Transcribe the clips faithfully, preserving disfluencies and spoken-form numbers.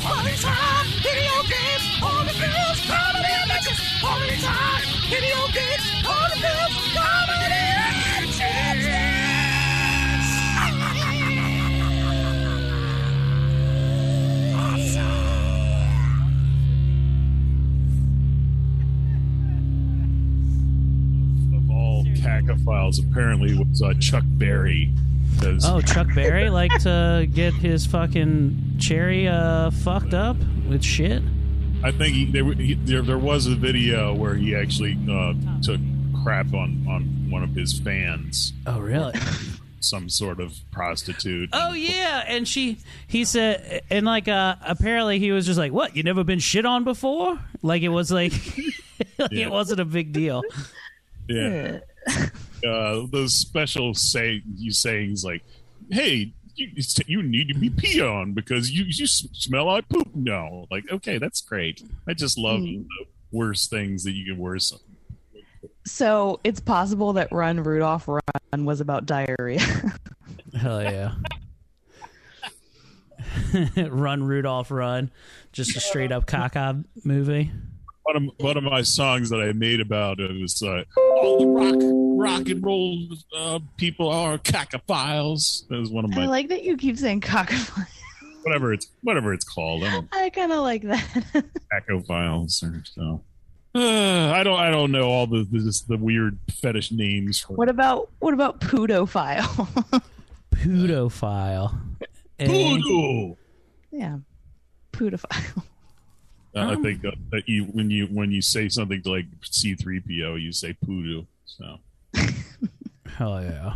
Quality Time, video games, all the girls, comedy and bitches. Quality Time, video games, all the girls, comedy and bitches. Cacophiles apparently was uh, Chuck Berry. Oh, Chuck Berry liked to get his fucking cherry uh, fucked up with shit. I think he, they, he, there, there was a video where he actually uh, took crap on, on one of his fans. Oh, really? Some sort of prostitute. Oh yeah, and she, he said, and like uh, apparently he was just like, "What? You never been shit on before?" Like it was like, like yeah. It wasn't a big deal. Yeah. Uh, those special say you sayings like, "Hey, you, you need to be pee on because you you smell like poop." No, like okay, that's great. I just love mm. the worst things that you can wear. Some. So it's possible that Run Rudolph Run was about diarrhea. Hell yeah! Run Rudolph Run, just a straight up caca movie. One of, one of my songs that I made about it was uh, all the rock, rock and roll uh, people are cacophiles. That was one of my. I like that you keep saying cacophiles. Whatever it's whatever it's called. I, I kind of like that. Cacophiles or so. Uh, I don't I don't know all the the, just the weird fetish names. For what about what about poodophile? Poodophile. Poodo. Yeah, poodophile. Uh, um, I think that, that you, when you when you say something to like C three P O, you say poodoo. So, hell yeah,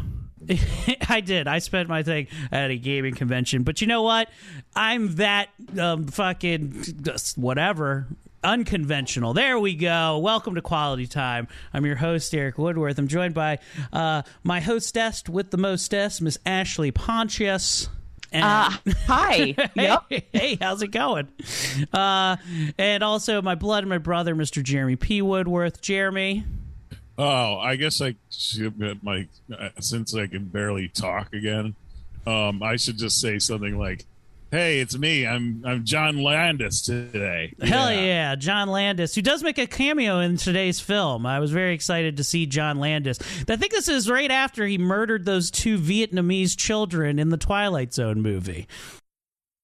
I did. I spent my thing at a gaming convention, but you know what? I'm that um, fucking whatever unconventional. There we go. Welcome to Quality Time. I'm your host Eric Woodworth. I'm joined by uh, my hostess with the mostess, Miss Ashley Pontius. And, uh, hi. Yep. hey, hey, how's it going? Uh, and also my blood and my brother, Mister Jeremy P. Woodworth. Jeremy. Oh, I guess I should, my since I can barely talk again, um, I should just say something like, "Hey, it's me. I'm I'm John Landis today." Hell yeah. yeah, John Landis, who does make a cameo in today's film. I was very excited to see John Landis. I think this is right after he murdered those two Vietnamese children in the Twilight Zone movie.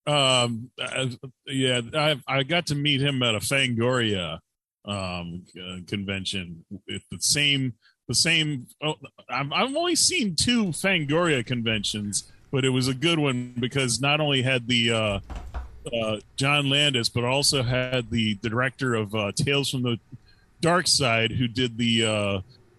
Um, I, yeah, I I got to meet him at a Fangoria um uh, convention. It's the same the same. Oh, I've I've only seen two Fangoria conventions. But it was a good one because not only had the uh, uh, John Landis, but also had the, the director of uh, Tales from the Dark Side, who did the uh,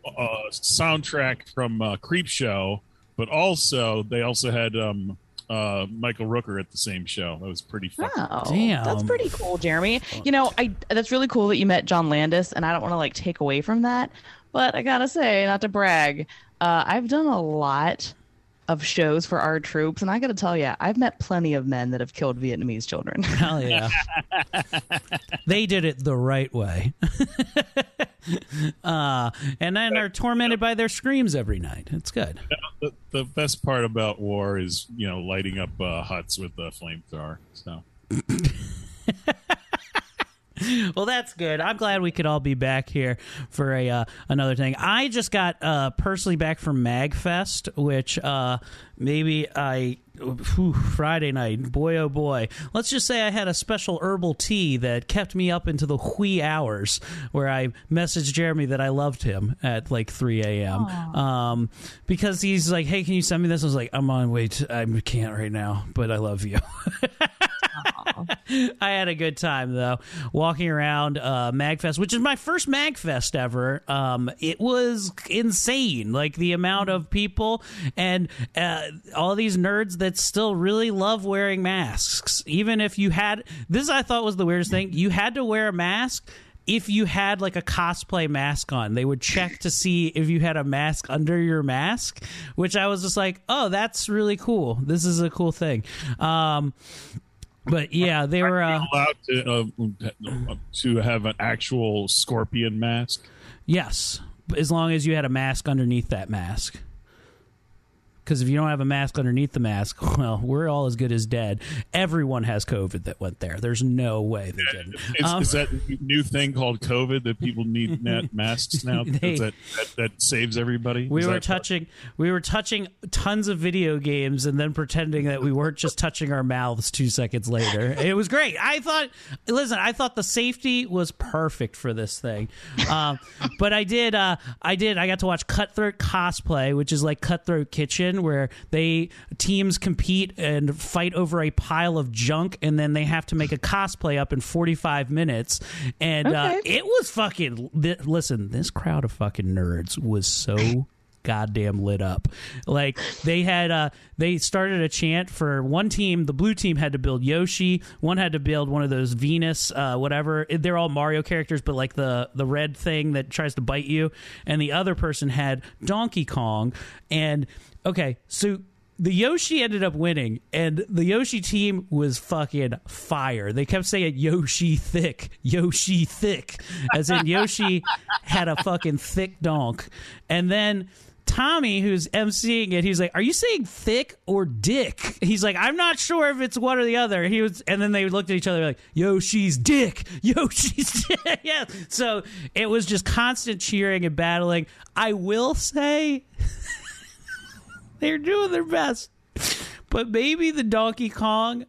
uh, soundtrack from uh, Creepshow. But also, they also had um, uh, Michael Rooker at the same show. That was pretty fun. Oh, damn, that's pretty cool, Jeremy. You know, I that's really cool that you met John Landis, and I don't want to like take away from that, but I gotta say, not to brag, uh, I've done a lot of shows for our troops, and I gotta tell you, I've met plenty of men that have killed Vietnamese children. Hell yeah. They did it the right way. uh, and then are tormented by their screams every night. It's good. The, the best part about war is, you know, lighting up uh, huts with a flamethrower. So. Well, that's good. I'm glad we could all be back here for a uh, another thing. I just got uh, personally back from MagFest, which uh, maybe I... Whew, Friday night. Boy, oh boy. Let's just say I had a special herbal tea that kept me up into the wee hours where I messaged Jeremy that I loved him at like three a.m. Um, because he's like, "Hey, can you send me this?" I was like, "I'm on wait. I can't right now, but I love you." I had a good time, though, walking around uh, MagFest, which is my first MagFest ever. Um, it was insane, like the amount of people and uh, all these nerds that still really love wearing masks. Even if you had, this I thought was the weirdest thing, you had to wear a mask if you had like a cosplay mask on. They would check to see if you had a mask under your mask, which I was just like, oh, that's really cool. This is a cool thing. Um, but yeah, they were uh, allowed to, uh, to have an actual scorpion mask. Yes, as long as you had a mask underneath that mask. Because if you don't have a mask underneath the mask, well, we're all as good as dead. Everyone has COVID that went there. There's no way they didn't. It's, um, is that new thing called COVID that people need net masks now? They, that, that that saves everybody. We is were touching part? we were touching tons of video games and then pretending that we weren't just touching our mouths two seconds later. It was great. I thought. Listen, I thought the safety was perfect for this thing. Um, but I did. Uh, I did. I got to watch Cutthroat Cosplay, which is like Cutthroat Kitchen, where they teams compete and fight over a pile of junk, and then they have to make a cosplay up in forty-five minutes. And okay. uh, it was fucking th- listen, this crowd of fucking nerds was so goddamn lit up. Like they had uh they started a chant for one team. The blue team had to build Yoshi, one had to build one of those Venus uh whatever, they're all Mario characters, but like the the red thing that tries to bite you, and the other person had Donkey Kong. And okay, so the Yoshi ended up winning, and the Yoshi team was fucking fire. They kept saying Yoshi thick, Yoshi thick, as in Yoshi had a fucking thick donk. And then Tommy, who's emceeing it, he's like, "Are you saying thick or dick?" He's like, "I'm not sure if it's one or the other." He was, and then they looked at each other like, "Yoshi's dick, Yoshi's dick." Yeah. So it was just constant cheering and battling. I will say. They're doing their best. But maybe the Donkey Kong,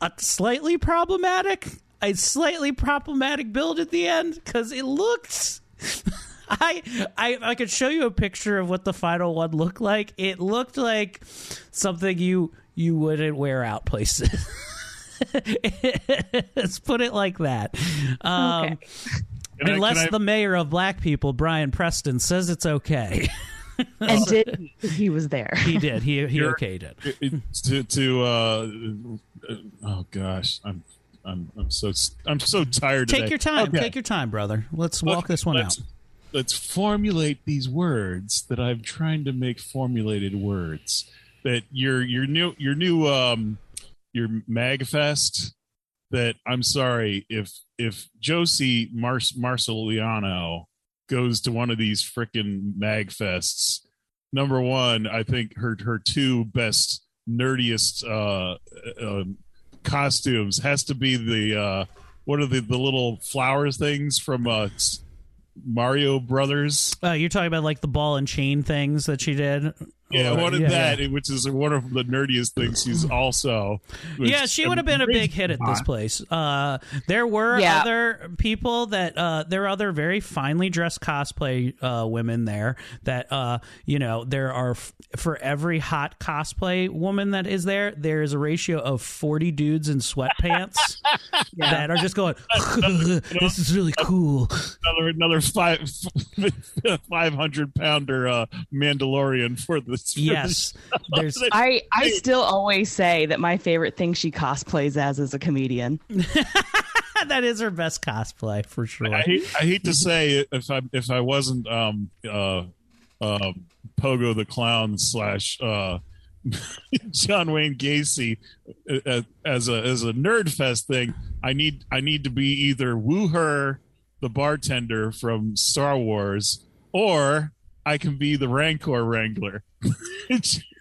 a slightly problematic, a slightly problematic build at the end, because it looked... I, I I could show you a picture of what the final one looked like. It looked like something you you wouldn't wear out places. Let's put it like that. Um, okay. Unless I, the I... mayor of black people, Brian Preston, says it's okay. And did he was there? He did. He he okayed it. it, it to to uh, oh gosh, I'm I'm I'm so I'm so tired. Take today. your time. Okay. Take your time, brother. Let's walk okay, this one let's, out. Let's formulate these words that I'm trying to make formulated words. That your your new your new um your MagFest. That I'm sorry if if Josie Mar- Marceliano. goes to one of these frickin' MagFests. Number one, I think her her two best nerdiest uh, uh, costumes has to be the uh, what are the, the little flower things from uh, Mario Brothers? Uh, you're talking about like the ball and chain things that she did. Yeah, or, one of yeah, that, yeah. which is one of the nerdiest things she's also... Yeah, she would have been a big hit at this place. Uh, there were yeah. other people that... Uh, there are other very finely dressed cosplay uh, women there that, uh, you know, there are... F- for every hot cosplay woman that is there, there is a ratio of forty dudes in sweatpants yeah. that are just going, another, this is really cool. Another, another five, five hundred pounder uh, Mandalorian for the yes there's i i still always say that my favorite thing she cosplays as is a comedian. That is her best cosplay for sure. I hate, I hate to say it, if i if i wasn't um uh uh Pogo the Clown slash uh John Wayne Gacy uh, as a as a nerd fest thing, i need i need to be either Woo Her the bartender from Star Wars, or I can be the Rancor Wrangler.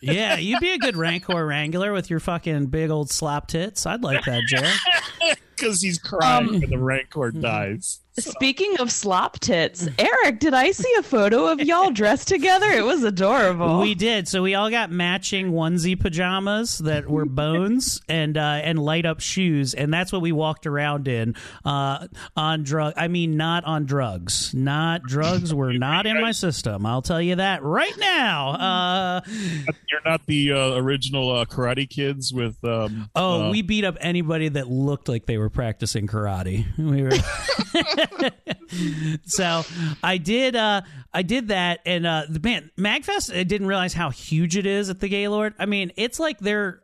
Yeah, you'd be a good Rancor Wrangler with your fucking big old slop tits. I'd like that, Jared. Because he's crying um, when the Rancor dies. Speaking of slop tits, Eric, did I see a photo of y'all dressed together? It was adorable. We did. So we all got matching onesie pajamas that were bones and uh, and light up shoes, and that's what we walked around in uh, on drug. I mean, not on drugs. Not drugs were not in my system. I'll tell you that right now. Uh, You're not the uh, original uh, Karate Kids with. Um, oh, uh, we beat up anybody that looked like they were practicing karate. We were. So I did uh, I did that, and uh, man, MagFest, I didn't realize how huge it is at the Gaylord. I mean, it's like their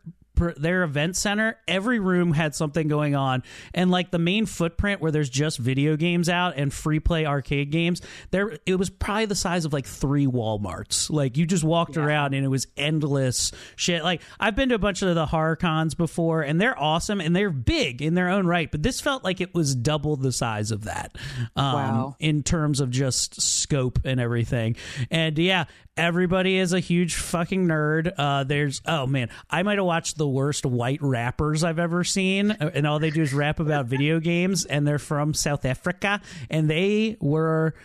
their event center. Every room had something going on, and like the main footprint where there's just video games out and free play arcade games, there it was probably the size of like three Walmarts. Like you just walked yeah. around and it was endless shit. Like I've been to a bunch of the horror cons before, and they're awesome and they're big in their own right, but this felt like it was double the size of that um, wow. in terms of just scope and everything. And yeah, everybody is a huge fucking nerd. Uh, there's oh man, I might have watched the worst white rappers I've ever seen, and all they do is rap about video games, and they're from South Africa, and they were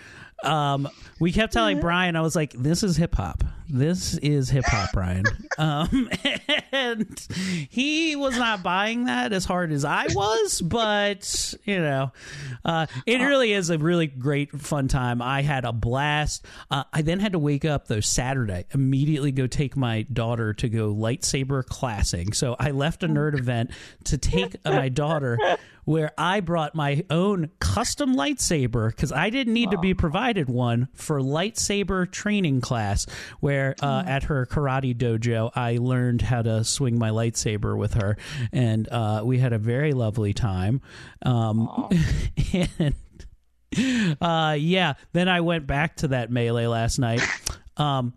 um we kept telling Brian, I was like, this is hip-hop this is hip-hop Brian, um and he was not buying that as hard as I was, but you know uh it really is a really great fun time. I had a blast. uh, I then had to wake up though Saturday, immediately go take my daughter to go lightsaber classing, so I left a nerd event to take my daughter, where I brought my own custom lightsaber because I didn't need wow. to be provided one for lightsaber training class, where uh, mm. at her karate dojo, I learned how to swing my lightsaber with her. And uh, we had a very lovely time. Um, and uh, yeah, then I went back to that melee last night. Um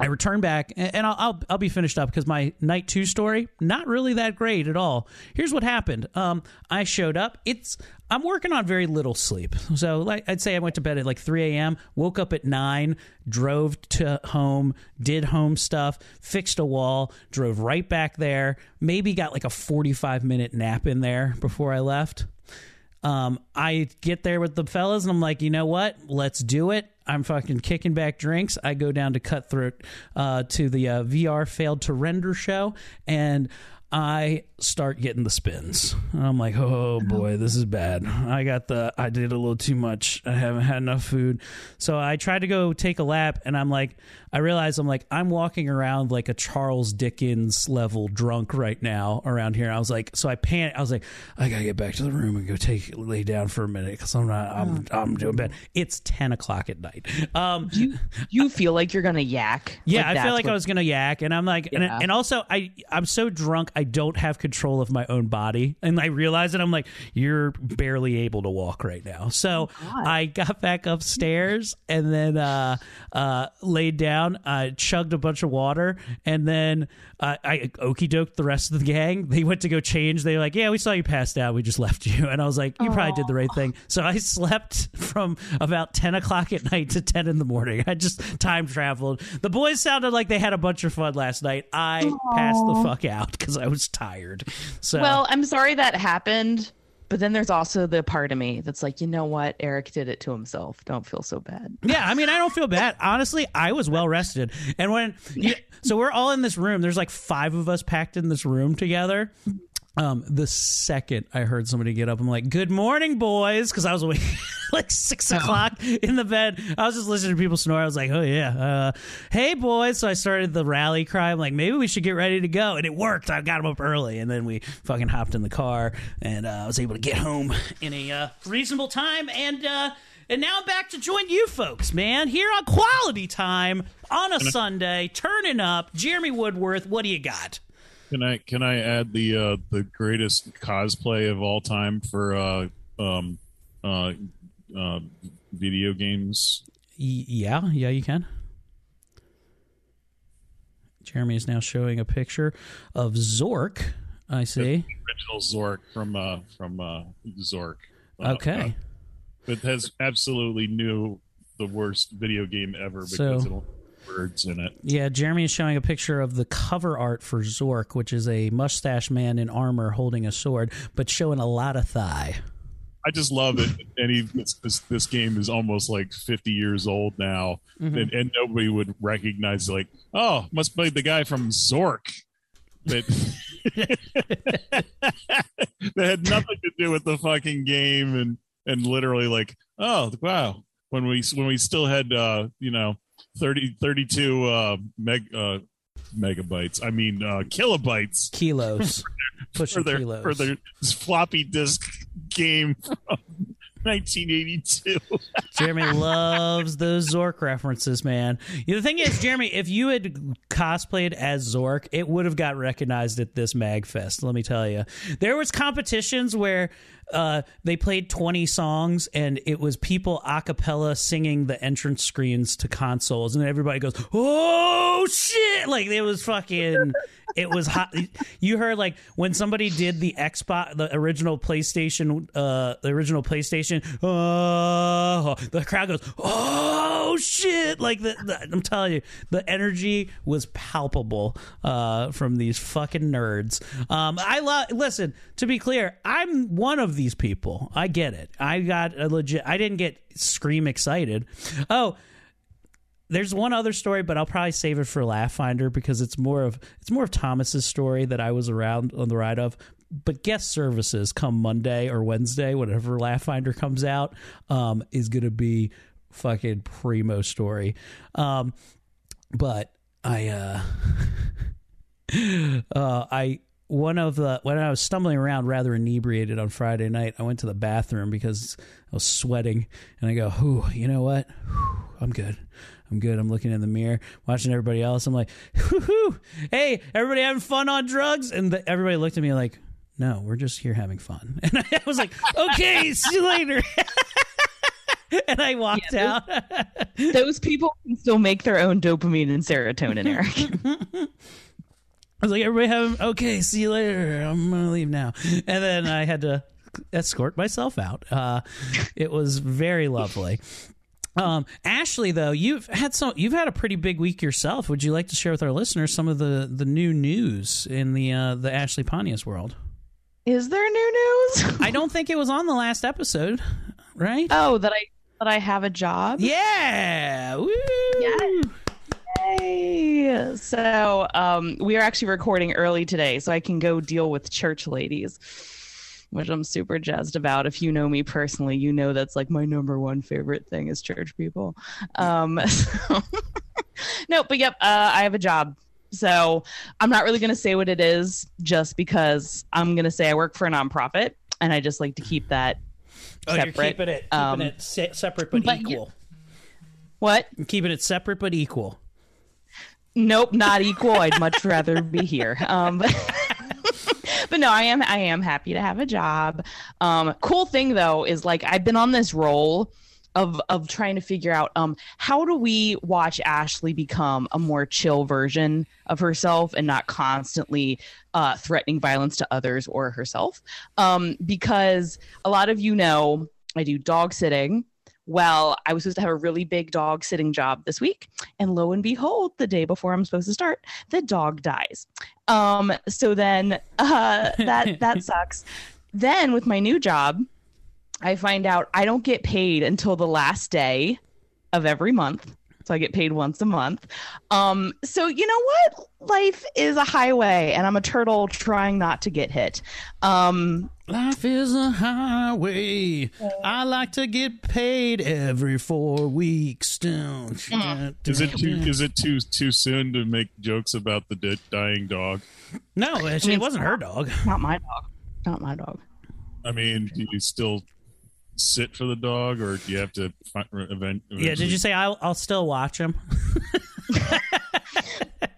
I return back, and I'll I'll, I'll be finished up because my night two story, not really that great at all. Here's what happened. Um, I showed up. It's I'm working on very little sleep. So like I'd say I went to bed at like three a.m., woke up at nine, drove to home, did home stuff, fixed a wall, drove right back there, maybe got like a forty-five minute nap in there before I left. Um, I get there with the fellas, and I'm like, you know what? Let's do it. I'm fucking kicking back drinks. I go down to Cutthroat uh, to the uh, V R Failed to Render show, and I start getting the spins. And I'm like, oh boy, this is bad. I got the, I did a little too much. I haven't had enough food. So I tried to go take a lap, and I'm like, I realize I'm like, I'm walking around like a Charles Dickens level drunk right now around here. I was like, so I panicked. I was like, I gotta get back to the room and go take, lay down for a minute because I'm not, I'm, I'm doing bad. It's ten o'clock at night. Um, you, you feel like you're gonna yak. Yeah, like I feel like what... I was gonna yak, and I'm like, yeah. and, and also I, I'm so drunk, I don't have control of my own body, and I realize that I'm like, you're barely able to walk right now. So oh, I got back upstairs and then uh, uh, laid down. I chugged a bunch of water, and then uh, I okie-doked the rest of the gang. They went to go change. They were like, yeah, we saw you passed out. We just left you. And I was like, you Aww. Probably did the right thing. So I slept from about ten o'clock at night to ten in the morning. I just time traveled. The boys sounded like they had a bunch of fun last night. I Aww. Passed the fuck out because I was tired. So well, I'm sorry that happened. But then there's also the part of me that's like, you know what? Eric did it to himself. Don't feel so bad. Yeah, I mean, I don't feel bad. Honestly, I was well rested. And when you, so we're all in this room. There's like five of us packed in this room together. Um, the second I heard somebody get up, I'm like, good morning, boys, because I was awake like six oh. o'clock in the bed. I was just listening to people snore. I was like, oh, yeah. Uh, hey, boys. So I started the rally cry. I'm like, maybe we should get ready to go. And it worked. I got them up early. And then we fucking hopped in the car, and uh, I was able to get home in a uh, reasonable time. And uh, and now I'm back to join you folks, man, here on Quality Time on a Sunday, turning up. Jeremy Woodworth, what do you got? Can I can I add the uh, the greatest cosplay of all time for uh, um, uh, uh, video games? Yeah, yeah, you can. Jeremy is now showing a picture of Zork. I see the original Zork from uh, from uh, Zork. Uh, okay, uh, it has absolutely new the worst video game ever because so. it'll. Birds in it. Yeah, Jeremy is showing a picture of the cover art for Zork, which is a mustache man in armor holding a sword, but showing a lot of thigh. I just love it. Any this, this this game is almost like fifty years old now, mm-hmm. and, and nobody would recognize. Like, oh, must be the guy from Zork. That that had nothing to do with the fucking game, and and literally like, oh wow, when we when we still had uh, you know thirty, thirty-two uh, meg uh, megabytes. I mean uh, kilobytes, kilos. Pushing for their, kilos. For their floppy disk game from nineteen eighty-two. Jeremy loves those Zork references, man. You know, the thing is, Jeremy, if you had cosplayed as Zork, it would have got recognized at this MagFest, let me tell you. There was competitions where uh, they played twenty songs, and it was people a cappella singing the entrance screens to consoles, and everybody goes, oh, shit! Like, it was fucking... It was hot. You heard like when somebody did the Xbox, the original PlayStation, uh, the original PlayStation. Oh, the crowd goes, oh shit! Like the, the, I'm telling you, the energy was palpable uh, from these fucking nerds. Um, I love. Listen, to be clear, I'm one of these people. I get it. I got a legit. I didn't get scream excited. Oh. There's one other story, but I'll probably save it for Laugh Finder because it's more of it's more of Thomas's story that I was around on the ride of. But guest services come Monday or Wednesday, whenever Laugh Finder comes out, um, is gonna be fucking primo story. Um, but I, uh, uh, I one of the when I was stumbling around rather inebriated on Friday night, I went to the bathroom because I was sweating, and I go, "Ooh, you know what? Whew, I'm good." I'm good. I'm looking in the mirror, watching everybody else. I'm like, whoo-hoo, hey, everybody having fun on drugs? And the, everybody looked at me like, no, we're just here having fun. And I was like, okay, see you later. And I walked yeah, those, out. Those people can still make their own dopamine and serotonin, Eric. I was like, everybody having, okay, see you later. I'm going to leave now. And then I had to escort myself out. Uh, it was very lovely. Um, Ashley, though, you've had some, you've had a pretty big week yourself. Would you like to share with our listeners some of the, the new news in the uh, the Ashley Pontius world? Is there new news? I don't think it was on the last episode, right? Oh, that I that I have a job. Yeah. Woo! Yeah. Yay. So um, we are actually recording early today, so I can go deal with church ladies, which I'm super jazzed about. If you know me personally, you know that's like my number one favorite thing is church people. Um, so no, but yep, uh, I have a job. So I'm not really going to say what it is just because I'm going to say I work for a nonprofit, and I just like to keep that oh, separate. You're keeping it, keeping um, it se- separate but, but equal. What? You're keeping it separate but equal. Nope, not equal. I'd much rather be here. Um, but But no, I am I am happy to have a job. Um, cool thing though is like I've been on this roll of of trying to figure out um how do we watch Ashley become a more chill version of herself and not constantly uh, threatening violence to others or herself. Um, because a lot of you know I do dog sitting. Well, I was supposed to have a really big dog sitting job this week, and lo and behold, the day before I'm supposed to start, the dog dies. Um, so then uh, that that sucks. Then with my new job, I find out I don't get paid until the last day of every month. So I get paid once a month. Um, so you know what? Life is a highway, and I'm a turtle trying not to get hit. Um, Life is a highway. I like to get paid every four weeks. Mm. Is it too? Is it too too soon to make jokes about the di- dying dog? No, she, I mean, it wasn't her dog. Not my dog. Not my dog. I mean, do you still sit for the dog, or do you have to find, event? Eventually? Yeah, did you say I'll, I'll still watch him?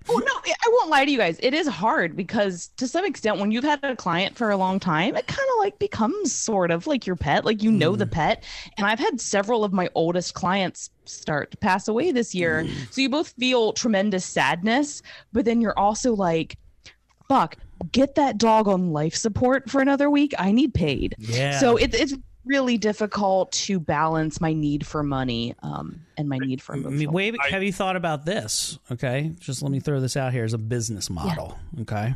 Well, no, I won't lie to you guys. It is hard because to some extent, when you've had a client for a long time, it kind of like becomes sort of like your pet, like you know mm. the pet. And I've had several of my oldest clients start to pass away this year. Mm. So you both feel tremendous sadness, but then you're also like, fuck, get that dog on life support for another week. I need paid. Yeah. So it, it's really difficult to balance my need for money um, and my need for emotional. Wait, have you thought about this? Okay, just let me throw this out here as a business model. Yeah. Okay,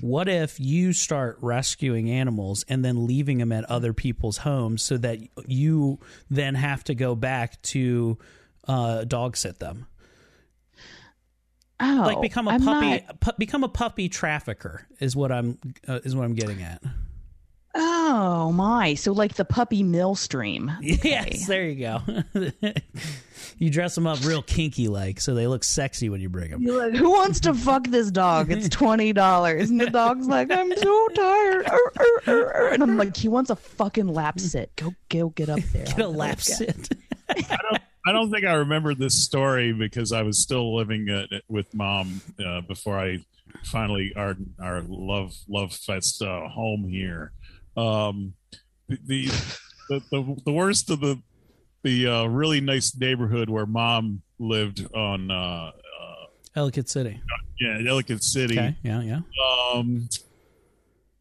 what if you start rescuing animals and then leaving them at other people's homes so that you then have to go back to uh, dog sit them? Oh, like become a I'm puppy, not... pu- become a puppy trafficker is what I'm uh, is what I'm getting at. Oh my! So like the puppy mill stream. Okay. Yes, there you go. You dress them up real kinky like, so they look sexy when you bring them. You're like, who wants to fuck this dog? It's twenty dollars, and the dog's like, I'm so tired, er, er, er, er. And I'm like, he wants a fucking lap sit. Go, go, get up there. Get a lap sit. I don't, I don't think I remember this story because I was still living uh, with mom uh, before I finally our our love love fest uh, home here. Um, the, the the the worst of the the uh, really nice neighborhood where mom lived on uh, uh, Ellicott City. Yeah, Ellicott City. Okay. Yeah, yeah. Um,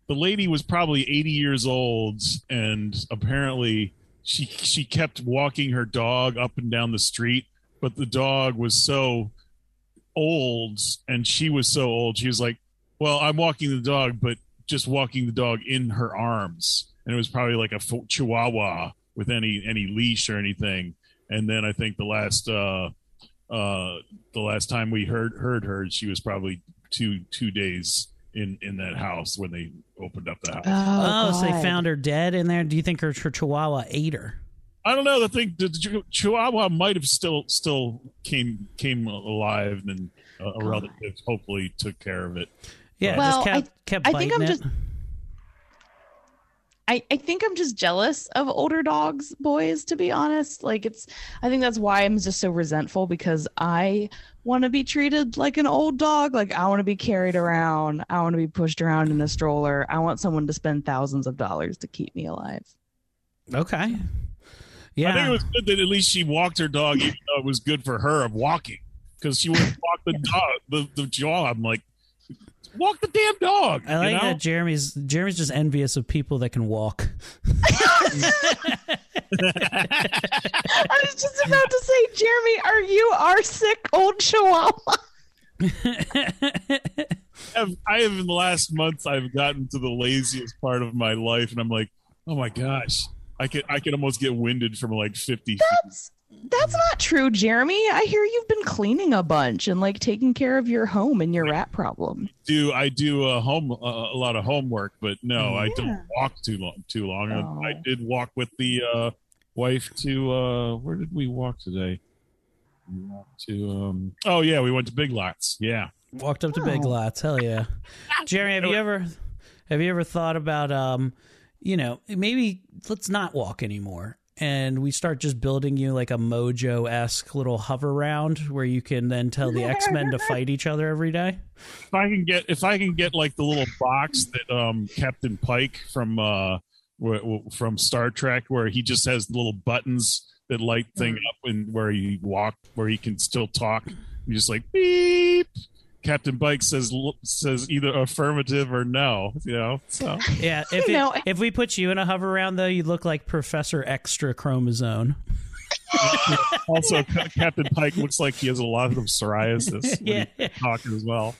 the lady was probably eighty years old, and apparently she she kept walking her dog up and down the street, but the dog was so old, and she was so old. She was like, "Well, I'm walking the dog, but." Just walking the dog in her arms, and it was probably like a chihuahua with any any leash or anything. And then I think the last uh uh the last time we heard heard her, she was probably two two days in in that house when they opened up the house. Oh, oh so they found her dead in there. Do you think her, her chihuahua ate her? I don't know. I think the chihuahua might have still still came came alive, and uh, a relative hopefully took care of it. Yeah, well, just kept, I, kept biting I think I'm it. just I, I think I'm just jealous of older dogs, boys, to be honest. Like it's I think that's why I'm just so resentful, because I want to be treated like an old dog. Like I want to be carried around. I want to be pushed around in a stroller. I want someone to spend thousands of dollars to keep me alive. Okay. Yeah. I think it was good that at least she walked her dog, even though it was good for her of walking, because she wouldn't walk the dog the, the jaw. I'm like, walk the damn dog. I like you know? that Jeremy's Jeremy's just envious of people that can walk. I was just about to say, Jeremy, are you our sick old chihuahua? I've, I have in the last months I've gotten to the laziest part of my life, and I'm like, oh my gosh, I could I could almost get winded from like fifty That's- feet. That's not true, Jeremy. I hear you've been cleaning a bunch and like taking care of your home and your rat problem. Do I do a home uh, a lot of homework, but no, yeah. I don't walk too long. Too long. Oh. I did walk with the uh, wife to uh, where did we walk today? We walked to um, oh yeah, we went to Big Lots. Yeah, walked up to oh. Big Lots. Hell yeah, Jeremy. Have you ever have you ever thought about um, you know, maybe let's not walk anymore. And we start just building you like a Mojo-esque little hover round where you can then tell the X-Men to fight each other every day. If I can get, if I can get like the little box that um, Captain Pike from uh, w- w- from Star Trek, where he just has little buttons that light thing up, and where you walk, where he can still talk. You're just like beep. Captain Pike says says either affirmative or no, you know. So yeah, if it, if we put you in a hover round though, you look like Professor Extra Chromosome. Uh, also, Captain Pike looks like he has a lot of psoriasis. Yeah, talking as well.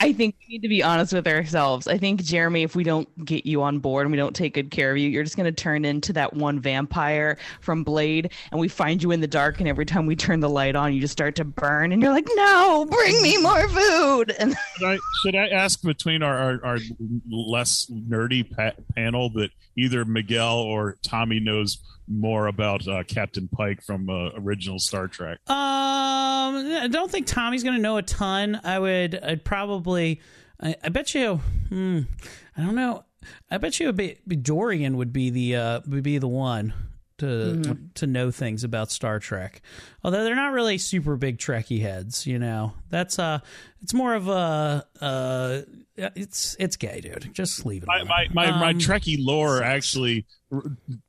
I think we need to be honest with ourselves. I think Jeremy, if we don't get you on board and we don't take good care of you, you're just going to turn into that one vampire from Blade, and we find you in the dark, and every time we turn the light on, you just start to burn, and you're like, "No, bring me more food." And should I, should I ask between our our, our less nerdy pa- panel that either Miguel or Tommy knows more about uh, Captain Pike from uh, original Star Trek? Um, I don't think Tommy's going to know a ton. I would, I'd probably, I, I bet you, hmm, I don't know. I bet you a bit, Dorian would be the uh, would be the one to mm-hmm. to know things about Star Trek. Although they're not really super big Trekkie heads, you know. That's uh, it's more of a uh, it's it's gay, dude. Just leave it. My alone. my my, um, my Trekkie lore actually.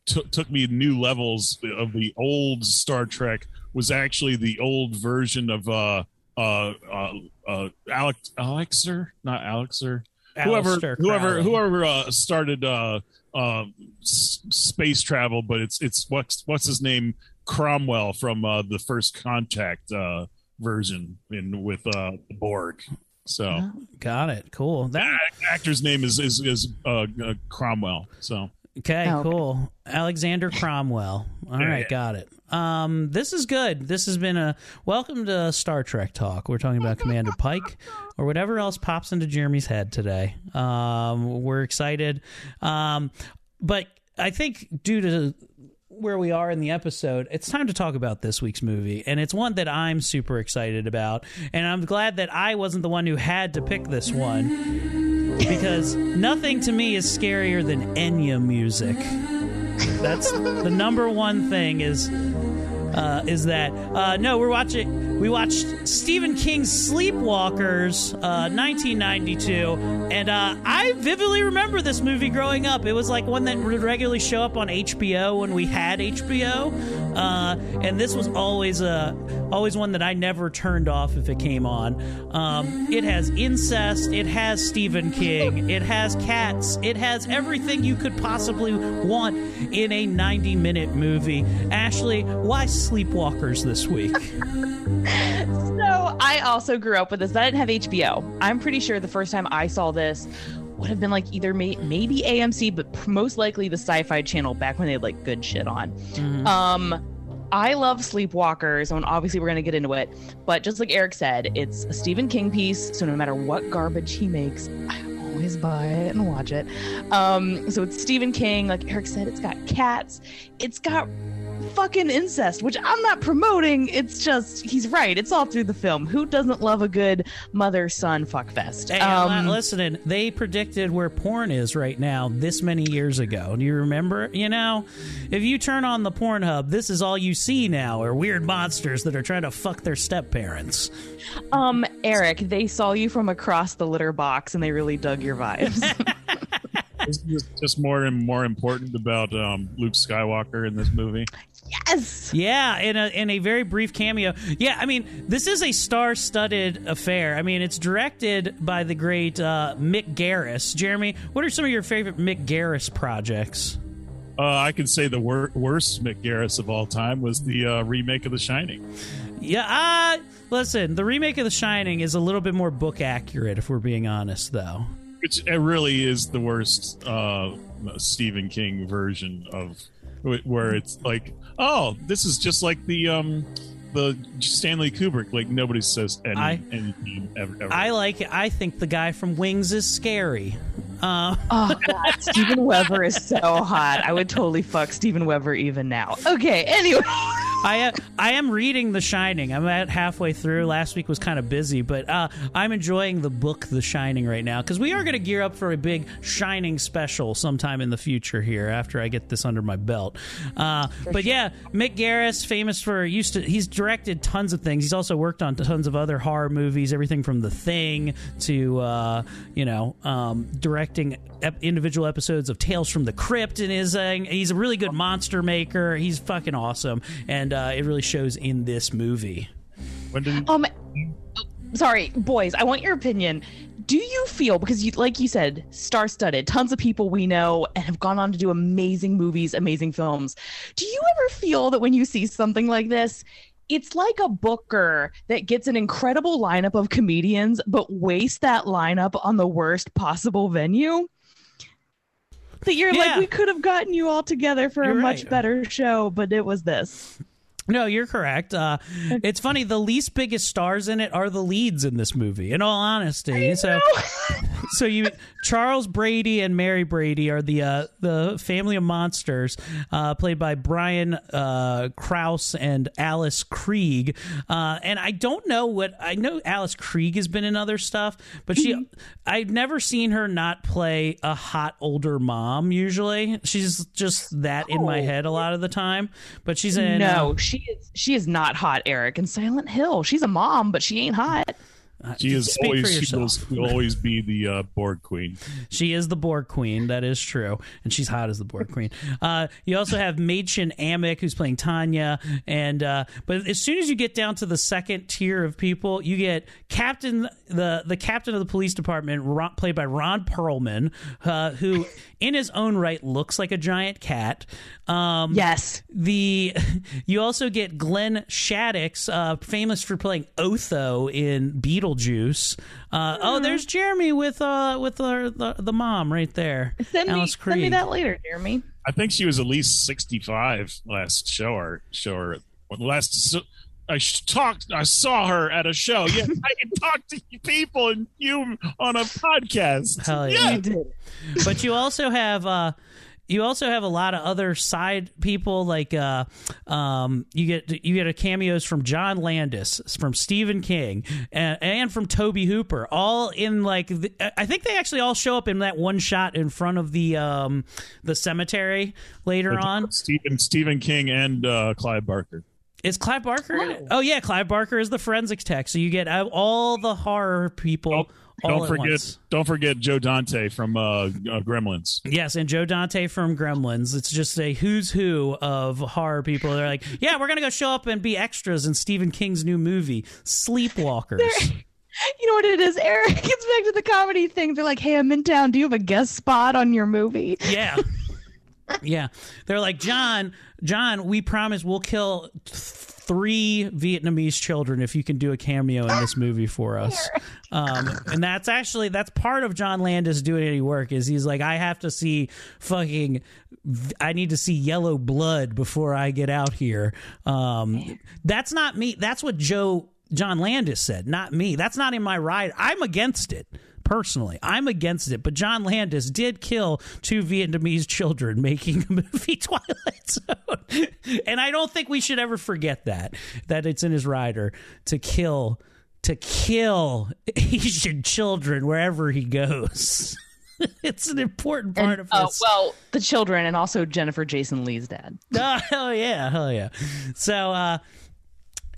T- took me new levels of the old Star Trek. Was actually the old version of uh uh uh, uh Alex Alexer, not Alexer, whoever whoever Crowley. whoever uh, started uh uh, s- space travel, but it's it's what's what's his name Cromwell from uh, the First Contact uh, version in with uh, the Borg. So oh, got it, cool. That, that actor's name is is, is uh, uh, Cromwell. So okay, oh, okay, cool. Alexander Cromwell. All yeah, right, yeah. got it. Um, this is good. This has been a welcome to Star Trek Talk. We're talking about Commander Pike or whatever else pops into Jeremy's head today. Um, we're excited. Um, but I think due to where we are in the episode, it's time to talk about this week's movie. And it's one that I'm super excited about. And I'm glad that I wasn't the one who had to pick this one because nothing to me is scarier than Enya music. That's the number one thing is uh, is that uh, no we're watching we watched Stephen King's Sleepwalkers uh, nineteen ninety-two and uh, I vividly remember this movie growing up. It was like one that would regularly show up on H B O when we had H B O uh, and this was always a always one that I never turned off if it came on. Um, it has incest, it has Stephen King, it has cats, it has everything you could possibly want in a ninety-minute movie. Ashley, why Sleepwalkers this week? So I also grew up with this, but I didn't have H B O. I'm pretty sure the first time I saw this would have been like either may- maybe A M C, but most likely the Sci-Fi Channel back when they had like good shit on. Mm-hmm. Um... I love Sleepwalkers, and obviously we're going to get into it, but just like Eric said, it's a Stephen King piece, so no matter what garbage he makes, I always buy it and watch it. Um, so it's Stephen King, like Eric said, it's got cats, it's got fucking incest, which I'm not promoting, it's just, he's right, it's all through the film. Who doesn't love a good mother-son fuckfest? Hey, um, I'm not listening, they predicted where porn is right now this many years ago. Do you remember? You know, if you turn on the Pornhub, this is all you see now are weird monsters that are trying to fuck their step-parents. Um, Eric, they saw you from across the litter box and they really dug your vibes. It's just more and more important about um, Luke Skywalker in this movie. Yes. Yeah, in a in a very brief cameo. Yeah, I mean, this is a star-studded affair. I mean, it's directed by the great uh, Mick Garris. Jeremy, what are some of your favorite Mick Garris projects? Uh, I can say the wor- worst Mick Garris of all time was the uh, remake of The Shining. Yeah, uh, listen, the remake of The Shining is a little bit more book accurate, if we're being honest, though. Which it really is the worst uh, Stephen King version of where it's like, oh, this is just like the um, the Stanley Kubrick. Like nobody says any, I, anything ever, ever. I like it. I think the guy from Wings is scary. Uh. Oh God, Steven Weber is so hot. I would totally fuck Steven Weber even now. Okay, anyway. I I am reading The Shining. I'm at halfway through. Last week was kind of busy, but uh, I'm enjoying the book The Shining right now because we are going to gear up for a big Shining special sometime in the future here after I get this under my belt. Uh, but sure. Yeah, Mick Garris, famous for used to he's directed tons of things. He's also worked on tons of other horror movies, everything from The Thing to uh, you know um, directing ep- individual episodes of Tales from the Crypt, and is uh, he's a really good monster maker. He's fucking awesome and. And uh, it really shows in this movie. Brendan? Um, sorry, boys, I want your opinion. Do you feel, because you, like you said, star-studded, tons of people we know and have gone on to do amazing movies, amazing films. Do you ever feel that when you see something like this, it's like a booker that gets an incredible lineup of comedians but wastes that lineup on the worst possible venue? That you're yeah. like, we could have gotten you all together for you're a right. much better show, but it was this. No, you're correct. Uh, it's funny. The least biggest stars in it are the leads in this movie, in all honesty. I so so you, Charles Brady and Mary Brady are the uh, the family of monsters uh, played by Brian uh, Krause and Alice Krieg. Uh, and I don't know what I know. Alice Krieg has been in other stuff, but she mm-hmm. I've never seen her not play a hot older mom. Usually she's just that oh. in my head a lot of the time, but she's in no. Uh, she She is she is not hot, Eric, in Silent Hill. She's a mom, but she ain't hot. She is always, she will, will always be the uh, Borg queen. She is the Borg queen. That is true. And she's hot as the Borg queen. Uh, you also have Machen Amick, who's playing Tanya. And uh, but as soon as you get down to the second tier of people, you get Captain the the captain of the police department, Ron, played by Ron Perlman, uh, who in his own right looks like a giant cat. Um, yes. The you also get Glenn Shaddix, uh, famous for playing Otho in Beatles. Juice. Uh, mm. Oh, there's Jeremy with uh with uh, the the mom right there. Send Alice me Creed. Send me that later, Jeremy. I think she was at least sixty-five last show. Or show her last. So, I talked. I saw her at a show. Yeah, I can talk to people and you on a podcast. Hell yeah, yeah. You did. But you also have. Uh, You also have a lot of other side people, like uh, um, you get you get a cameos from John Landis, from Stephen King, and, and from Tobe Hooper. All in like the, I think they actually all show up in that one shot in front of the um, the cemetery later They're on. Stephen Stephen King and uh, Clive Barker. Is Clive Barker? Oh. oh yeah, Clive Barker is the forensic tech. So you get all the horror people. Oh. All don't forget, once. don't forget Joe Dante from uh, uh, Gremlins. Yes, and Joe Dante from Gremlins. It's just a who's who of horror people. They're like, yeah, we're gonna go show up and be extras in Stephen King's new movie, Sleepwalkers. They're, you know what it is, Eric? It's back to the comedy thing. They're like, hey, I'm in town. Do you have a guest spot on your movie? Yeah. Yeah, they're like, John, John, we promise we'll kill th- three Vietnamese children if you can do a cameo in this movie for us. Um, and that's actually that's part of John Landis doing any work is he's like, I have to see fucking, I need to see yellow blood before I get out here. Um, that's not me. That's what Joe John Landis said, not me. That's not in my ride. I'm against it. Personally, I'm against it, but John Landis did kill two Vietnamese children making a movie, Twilight Zone, and I don't think we should ever forget that, that it's in his rider to kill, to kill Asian children wherever he goes. It's an important part and, of us. Uh, well, the children and also Jennifer Jason Leigh's dad. Oh, hell yeah, hell yeah. So, uh,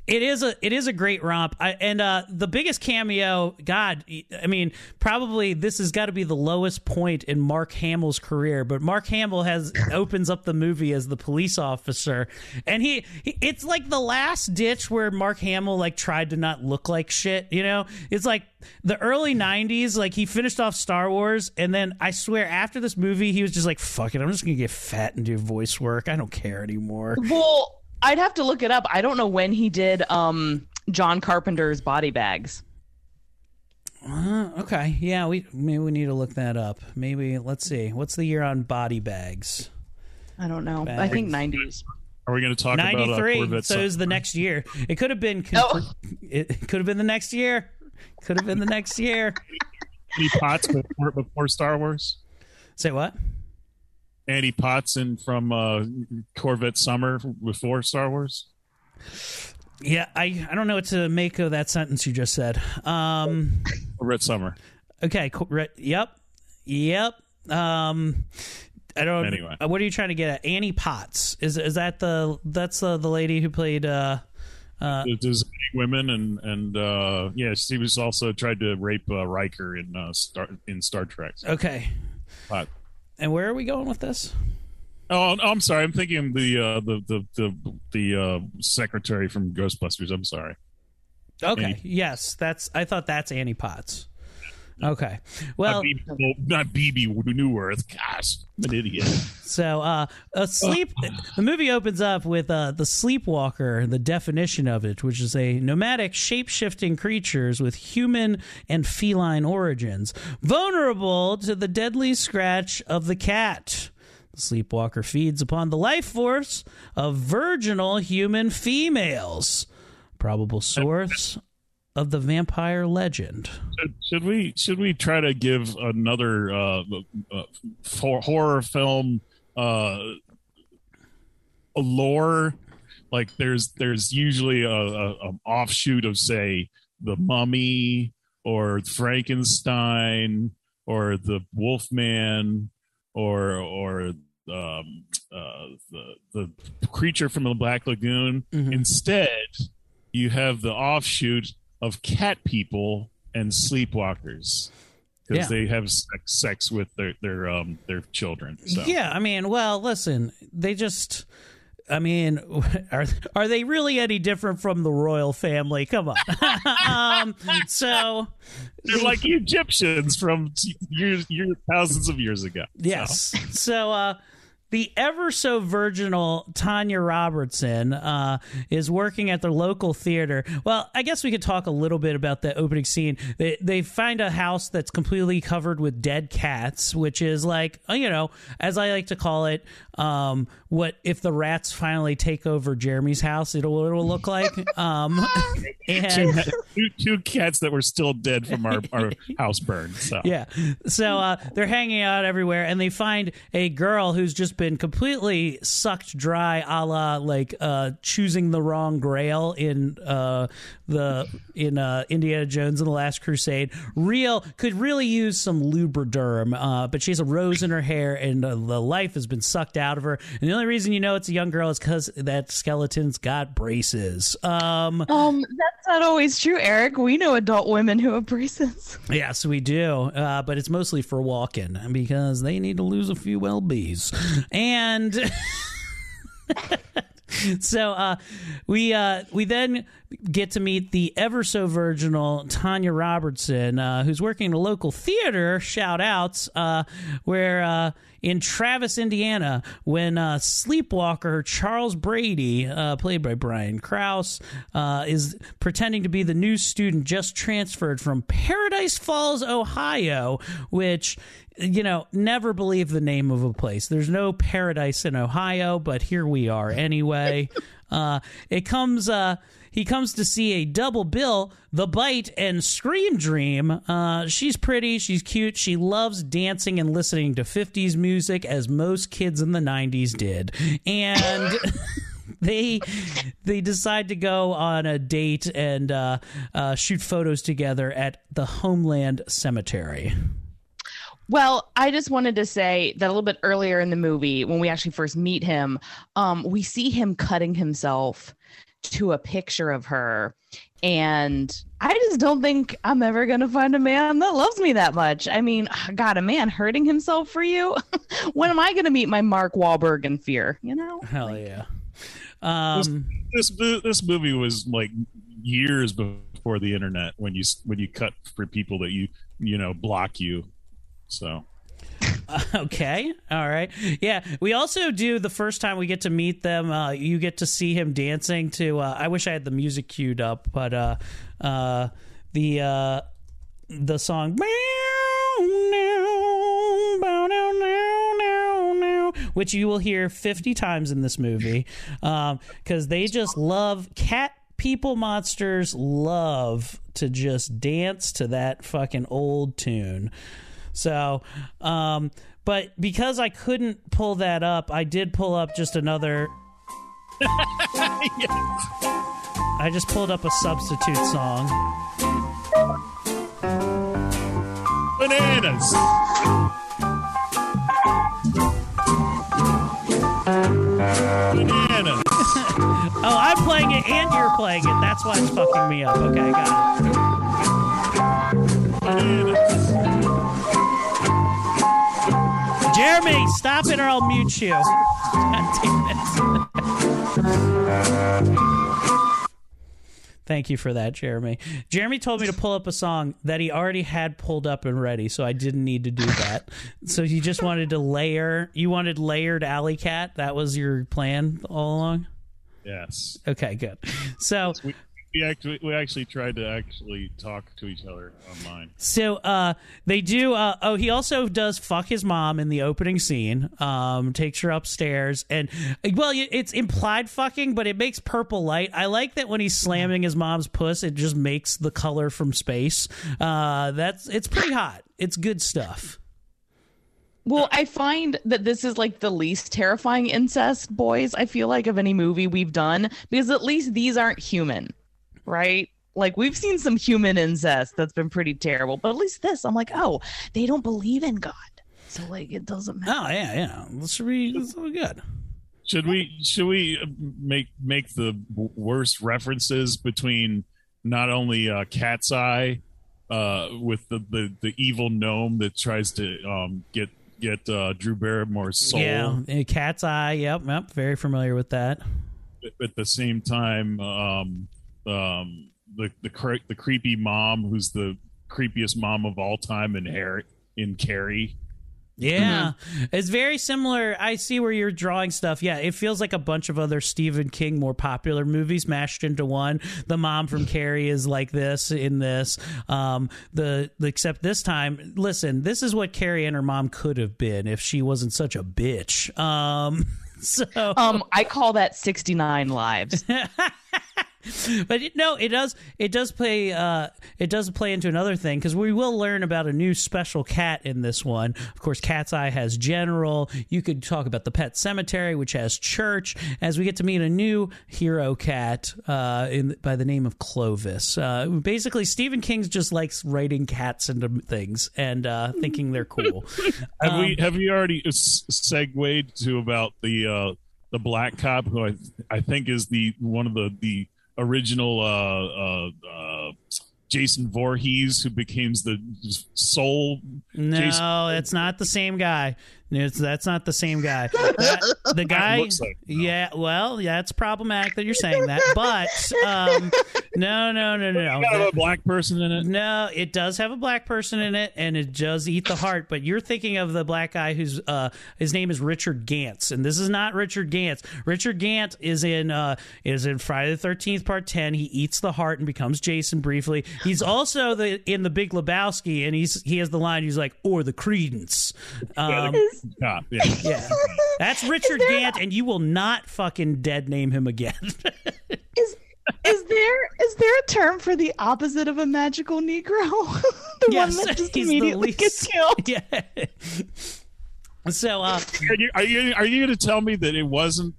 It is a it is a great romp, I, and uh, the biggest cameo. God, I mean, probably this has got to be the lowest point in Mark Hamill's career. But Mark Hamill has opens up the movie as the police officer, and he, he it's like the last ditch where Mark Hamill like tried to not look like shit. You know, it's like the early nineties. Like he finished off Star Wars, and then I swear after this movie, he was just like, "Fuck it, I'm just gonna get fat and do voice work. I don't care anymore." Well. I'd have to look it up. I don't know when he did um, John Carpenter's Body Bags. Uh, okay, yeah, we maybe we need to look that up. Maybe let's see. What's the year on Body Bags? I don't know. Bags. I think nineties. Are we going to talk ninety-three, about ninety-three? Uh, Corvette so is the next year. It could have been. Oh. It could have been the next year. Could have been the next year. Annie Potts before, before Star Wars. Say what? Annie Potts and from uh, Corvette Summer before Star Wars. Yeah, I, I don't know what to make of that sentence you just said. Um, Corvette Summer. Okay. Cor- yep. Yep. Um, I don't. Anyway, what are you trying to get at? Annie Potts is is that the that's uh, the lady who played. Uh, uh, There's women and and uh, yeah, she was also tried to rape uh, Riker in uh, Star in Star Trek. So. Okay. But. And where are we going with this? Oh, I'm sorry. I'm thinking of the uh, the the the, the uh, secretary from Ghostbusters. I'm sorry. Okay. Annie. Yes, that's. I thought that's Annie Potts. Okay. Well, not B B New Earth. Gosh, I'm an idiot. So, uh, a sleep. The movie opens up with uh, the sleepwalker, the definition of it, which is a nomadic, shape-shifting creatures with human and feline origins, vulnerable to the deadly scratch of the cat. The sleepwalker feeds upon the life force of virginal human females. Probable source. Of the vampire legend. Should we should we try to give another uh, uh, for horror film uh, lore? Like there's there's usually a, a an offshoot of say the Mummy or Frankenstein or the Wolfman or or. Um, uh, the the creature from the Black Lagoon. Mm-hmm. Instead, you have the offshoot of cat people and Sleepwalkers. Because yeah. they have sex, sex with their their um their children. So. Yeah, I mean, well, listen, they just, I mean, are are they really any different from the royal family? Come on, um, so they're like Egyptians from years, years thousands of years ago. Yes, so, so uh, the ever so virginal Tanya Robertson uh, is working at their local theater. Well, I guess we could talk a little bit about the opening scene. They they find a house that's completely covered with dead cats, which is like, you know, as I like to call it, um, what if the rats finally take over Jeremy's house, it'll, it'll look like. Um, and, two, two cats that were still dead from our, our house burn. So. Yeah. So uh, they're hanging out everywhere, and they find a girl who's just been completely sucked dry, a la like uh choosing the wrong grail in uh the in uh Indiana Jones and the Last Crusade. Real could really use some lubriderm, uh but she has a rose in her hair, and uh, the life has been sucked out of her, and the only reason you know it's a young girl is because that skeleton's got braces. Um um that's not always true, Eric. We know adult women who have braces. Yes, we do, uh but it's mostly for walking because they need to lose a few L Bs. And so uh, we uh, we then get to meet the ever so virginal Tanya Robertson, uh, who's working in a local theater, shout outs, uh, where uh, in Travis, Indiana, when uh, sleepwalker Charles Brady, uh, played by Brian Krause, uh, is pretending to be the new student just transferred from Paradise Falls, Ohio, which, you know, never believe the name of a place. There's no paradise in Ohio, but here we are anyway. uh, it comes... Uh, He comes to see a double bill, The Bite and Scream Dream. Uh, she's pretty. She's cute. She loves dancing and listening to fifties music, as most kids in the nineties did. And... They they decide to go on a date and uh, uh, shoot photos together at the Homeland Cemetery. Well, I just wanted to say that a little bit earlier in the movie, when we actually first meet him, um, we see him cutting himself to a picture of her, and I just don't think I'm ever gonna find a man that loves me that much. I mean, God, a man hurting himself for you? When am I gonna meet my Mark Wahlberg in fear? You know? Hell like, yeah. Um, this, this this movie was like years before the internet, when you when you cut for people that you you know block you, so. Okay. All right. Yeah. We also do, the first time we get to meet them, uh, you get to see him dancing to, uh, I wish I had the music queued up, but uh, uh, the uh, the song, which you will hear fifty times in this movie, because um, they just love cat people. Monsters love to just dance to that fucking old tune. So, um, but because I couldn't pull that up, I did pull up just another. Yes. I just pulled up a substitute song. Bananas. Bananas. Oh, I'm playing it and you're playing it. That's why it's fucking me up. Okay, I got it. Bananas. Jeremy, stop it or I'll mute you. God damn it. Thank you for that, Jeremy. Jeremy told me to pull up a song that he already had pulled up and ready, so I didn't need to do that. So you just wanted to layer, you wanted layered Alley Cat? That was your plan all along? Yes. Okay, good. So... We- We actually, we actually tried to actually talk to each other online. So uh, they do. Uh, oh, he also does fuck his mom in the opening scene. Um, takes her upstairs, and well, it's implied fucking, but it makes purple light. I like that when he's slamming his mom's puss, it just makes the color from space. Uh, that's it's pretty hot. It's good stuff. Well, I find that this is like the least terrifying incest, boys, I feel like, of any movie we've done, because at least these aren't human. Right? Like, we've seen some human incest that's been pretty terrible, but at least this, I'm like, oh, they don't believe in God, so like it doesn't matter. Oh yeah, yeah. This should be, this will be good. Should we should we make make the worst references between not only uh, Cat's Eye, uh, with the, the, the evil gnome that tries to um, get get uh, Drew Barrymore's soul. Yeah, Cat's Eye. Yep, yep. Very familiar with that. At the same time, um, um, the the cre- the creepy mom, who's the creepiest mom of all time in Harry, in Carrie. Yeah, mm-hmm. It's very similar. I see where you're drawing stuff. Yeah, it feels like a bunch of other Stephen King more popular movies mashed into one. The mom from Carrie is like this in this. Um, the except this time, listen, this is what Carrie and her mom could have been if she wasn't such a bitch. Um, so um, I call that sixty-nine Lives. But it, no, it does. It does play. Uh, it does play into another thing, because we will learn about a new special cat in this one. Of course, Cat's Eye has General. You could talk about the Pet Cemetery, which has Church. As we get to meet a new hero cat, uh, in by the name of Clovis. Uh, basically, Stephen King just likes writing cats into things and uh, thinking they're cool. have um, we have we already segued to about the uh, the black cop, who I I think is the one of the the original uh, uh, uh, Jason Voorhees, who becomes the soul. No, Jason. That's not the same guy. It's, that's not the same guy. That, the guy, that looks like, no. Yeah, well, yeah, it's problematic that you're saying that, but um, no, no, no, no. You got a black person in it? No, it does have a black person in it, and it does eat the heart, but you're thinking of the black guy who's, uh, his name is Richard Gantz, and this is not Richard Gantz. Richard Gantz is in uh, is in Friday the thirteenth, Part ten. He eats the heart and becomes Jason briefly. He's also the in The Big Lebowski, and he's he has the line, he's like, or the Credence. Um, Yeah, yeah. Yeah. That's Richard Gant, a- and you will not fucking dead name him again. is is there is there a term for the opposite of a magical Negro? The yes, one that just immediately gets killed. Yeah. So, uh, are you are you, are you going to tell me that it wasn't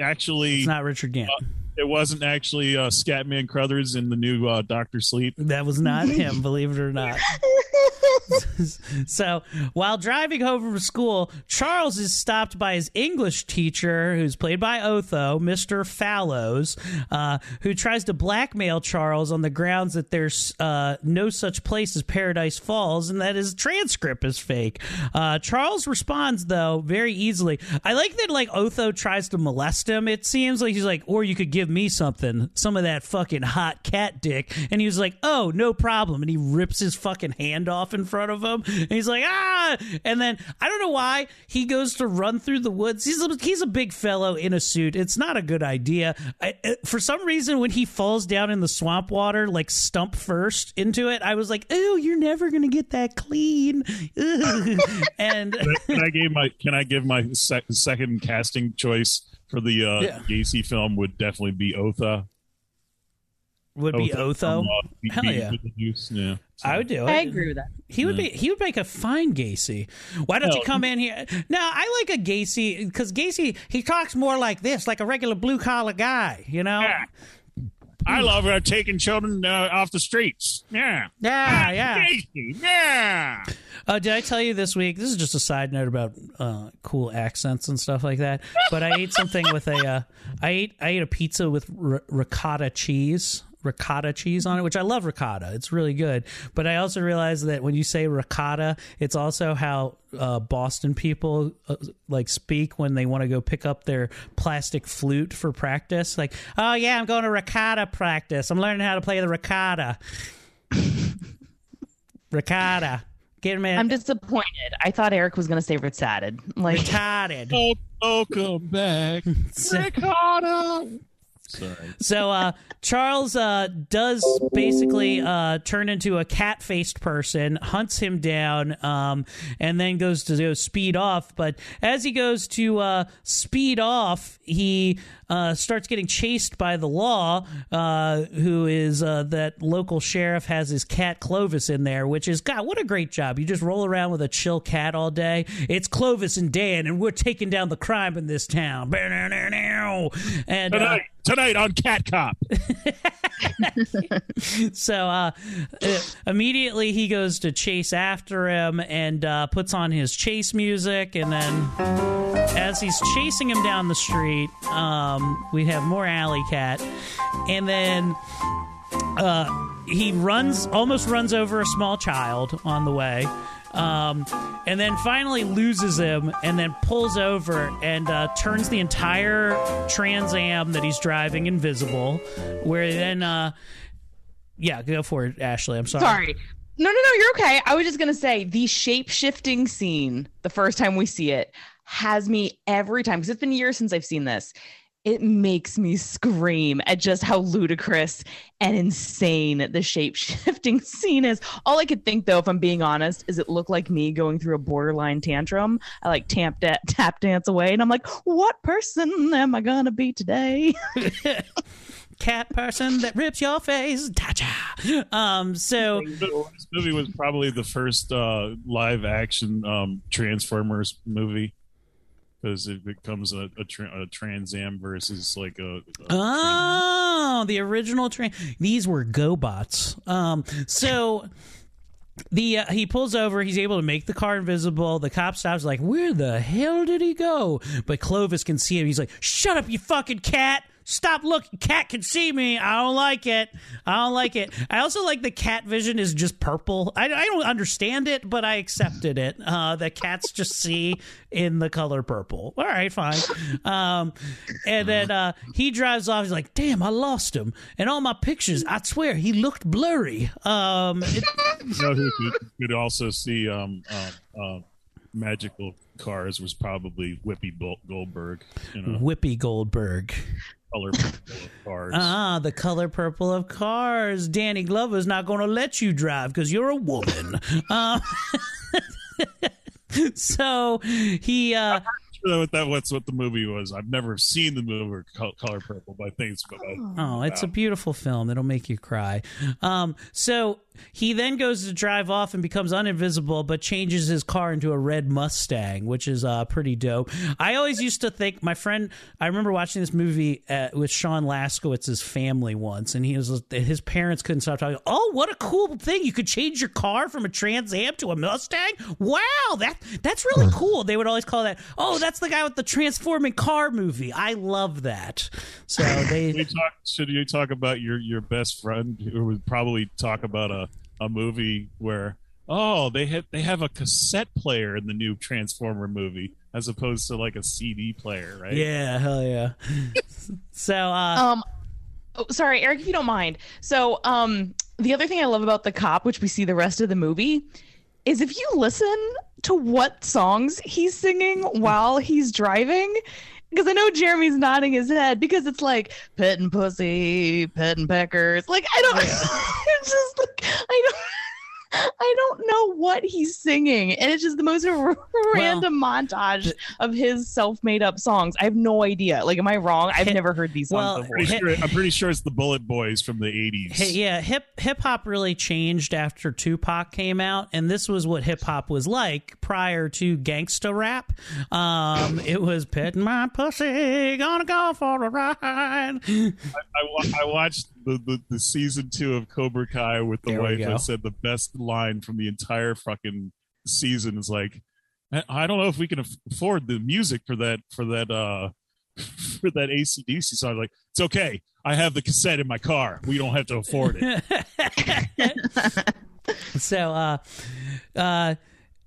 actually? It's not Richard Gant. Uh, It wasn't actually uh, Scatman Crothers in the new uh, Doctor Sleep. That was not him, believe it or not. So, while driving home from school, Charles is stopped by his English teacher, who's played by Otho, Mister Fallows, uh, who tries to blackmail Charles on the grounds that there's uh, no such place as Paradise Falls and that his transcript is fake. Uh, Charles responds, though, very easily. I like that, like, Otho tries to molest him. It seems like he's like, or you could give me something, some of that fucking hot cat dick, and he was like, oh, no problem, and he rips his fucking hand off in front of him, and he's like, ah, and then I don't know why he goes to run through the woods. He's a, he's a big fellow in a suit. It's not a good idea. I, for some reason, when he falls down in the swamp water, like stump first into it, I was like, oh, you're never gonna get that clean. And can I give my can I give my sec- second casting choice for the uh, yeah. Gacy film would definitely be Otha. Would Otha be Otho? Be, Hell yeah. yeah so. I would do it. I agree with that. He would yeah. be. He would make a fine Gacy. Why don't no. you come in here? No, I like a Gacy, because Gacy, he talks more like this, like a regular blue-collar guy, you know? Yeah. I love uh, taking children uh, off the streets. Yeah. Yeah, yeah. Yeah. Uh, did I tell you this week? This is just a side note about uh, cool accents and stuff like that. But I ate something with a, uh, I ate, I ate a pizza with r- ricotta cheese. ricotta cheese on it, which I love ricotta. It's really good. But I also realized that when you say ricotta, it's also how uh, Boston people uh, like speak when they want to go pick up their plastic flute for practice. Like, oh yeah, I'm going to ricotta practice. I'm learning how to play the ricotta. Ricotta. Get me. I'm disappointed. I thought Eric was going to say retarded. Like retarded. Oh, welcome back. Ricotta. Sorry. So uh, Charles uh, does basically uh, turn into a cat-faced person, hunts him down, um, and then goes to go speed off. But as he goes to uh, speed off, he uh, starts getting chased by the law, uh, who is uh, that local sheriff has his cat Clovis in there, which is, God, what a great job. You just roll around with a chill cat all day. It's Clovis and Dan, and we're taking down the crime in this town. And uh, tonight on Cat Cop. So uh, immediately he goes to chase after him and uh, puts on his chase music. And then as he's chasing him down the street, um, we have more Alley Cat. And then... Uh, he runs, almost runs over a small child on the way, um, and then finally loses him, and then pulls over and uh, turns the entire Trans Am that he's driving invisible, where then, uh, yeah, go for it, Ashley, I'm sorry. Sorry. No, no, no, you're okay. I was just going to say, the shape-shifting scene, the first time we see it, has me every time, because it's been years since I've seen this. It makes me scream at just how ludicrous and insane the shape-shifting scene is. All I could think, though, if I'm being honest, is it looked like me going through a borderline tantrum. I like tap, da- tap dance away, and I'm like, what person am I gonna be today? Cat person that rips your face. Um, so this movie was probably the first uh, live-action um, Transformers movie. Because it becomes a, a, tra- a Trans Am versus like a, a oh, the original Trans. These were GoBots. Um, so the uh, he pulls over. He's able to make the car invisible. The cop stops. Like, where the hell did he go? But Clovis can see him. He's like, "Shut up, you fucking cat! Stop looking. Cat can see me. I don't like it. I don't like it." I also like the cat vision is just purple. I, I don't understand it, but I accepted it. Uh, that cats just see in the color purple. All right, fine. Um, and then uh, he drives off. He's like, damn, I lost him. And all my pictures, I swear, he looked blurry. Um, it- you know, you could also see um, uh, uh, Magical Cars was probably Whoopi Goldberg. You know? Whoopi Goldberg. Color purple of cars. Ah, the color purple of cars. Danny Glover's not going to let you drive because you're a woman. um, so he. Uh, I'm not sure that that's what the movie was. I've never seen the movie Color Purple, but I think it's. Oh, oh it's a beautiful film. It'll make you cry. Um, so he then goes to drive off and becomes uninvisible, but changes his car into a red Mustang, which is uh, pretty dope. I always used to think, my friend, I remember watching this movie at, with Sean Laskowitz's family once, and he was his parents couldn't stop talking. Oh, what a cool thing! You could change your car from a Trans Am to a Mustang. Wow, that that's really cool. They would always call that. Oh, that's the guy with the transforming car movie. I love that. So they should you talk, should you talk about your your best friend who would probably talk about a. A movie where oh they had they have a cassette player in the new Transformer movie as opposed to like a C D player, right? Yeah, hell yeah. so uh, um, oh, sorry, Eric, if you don't mind. So um, the other thing I love about the cop, which we see the rest of the movie, is if you listen to what songs he's singing while he's driving. Because I know Jeremy's nodding his head because it's like petting pussy, petting peckers. Like I don't, it's just like I don't, I don't know what he's singing, and it's just the most r- random well, montage of his self-made up songs. I have no idea. Like, am I wrong? I've hit, never heard these songs well, before. I'm pretty, sure, I'm pretty sure it's the Bullet Boys from the eighties. Hit, yeah, hip hip hop really changed after Tupac came out, and this was what hip hop was like. Prior to gangsta rap, um, it was petting my pussy, gonna go for a ride. I, I, I watched the, the, the season two of Cobra Kai with the there wife that said the best line from the entire fucking season is like, I don't know if we can afford the music for that for that uh, for that A C D C song. Like, it's okay, I have the cassette in my car. We don't have to afford it. so, uh, uh.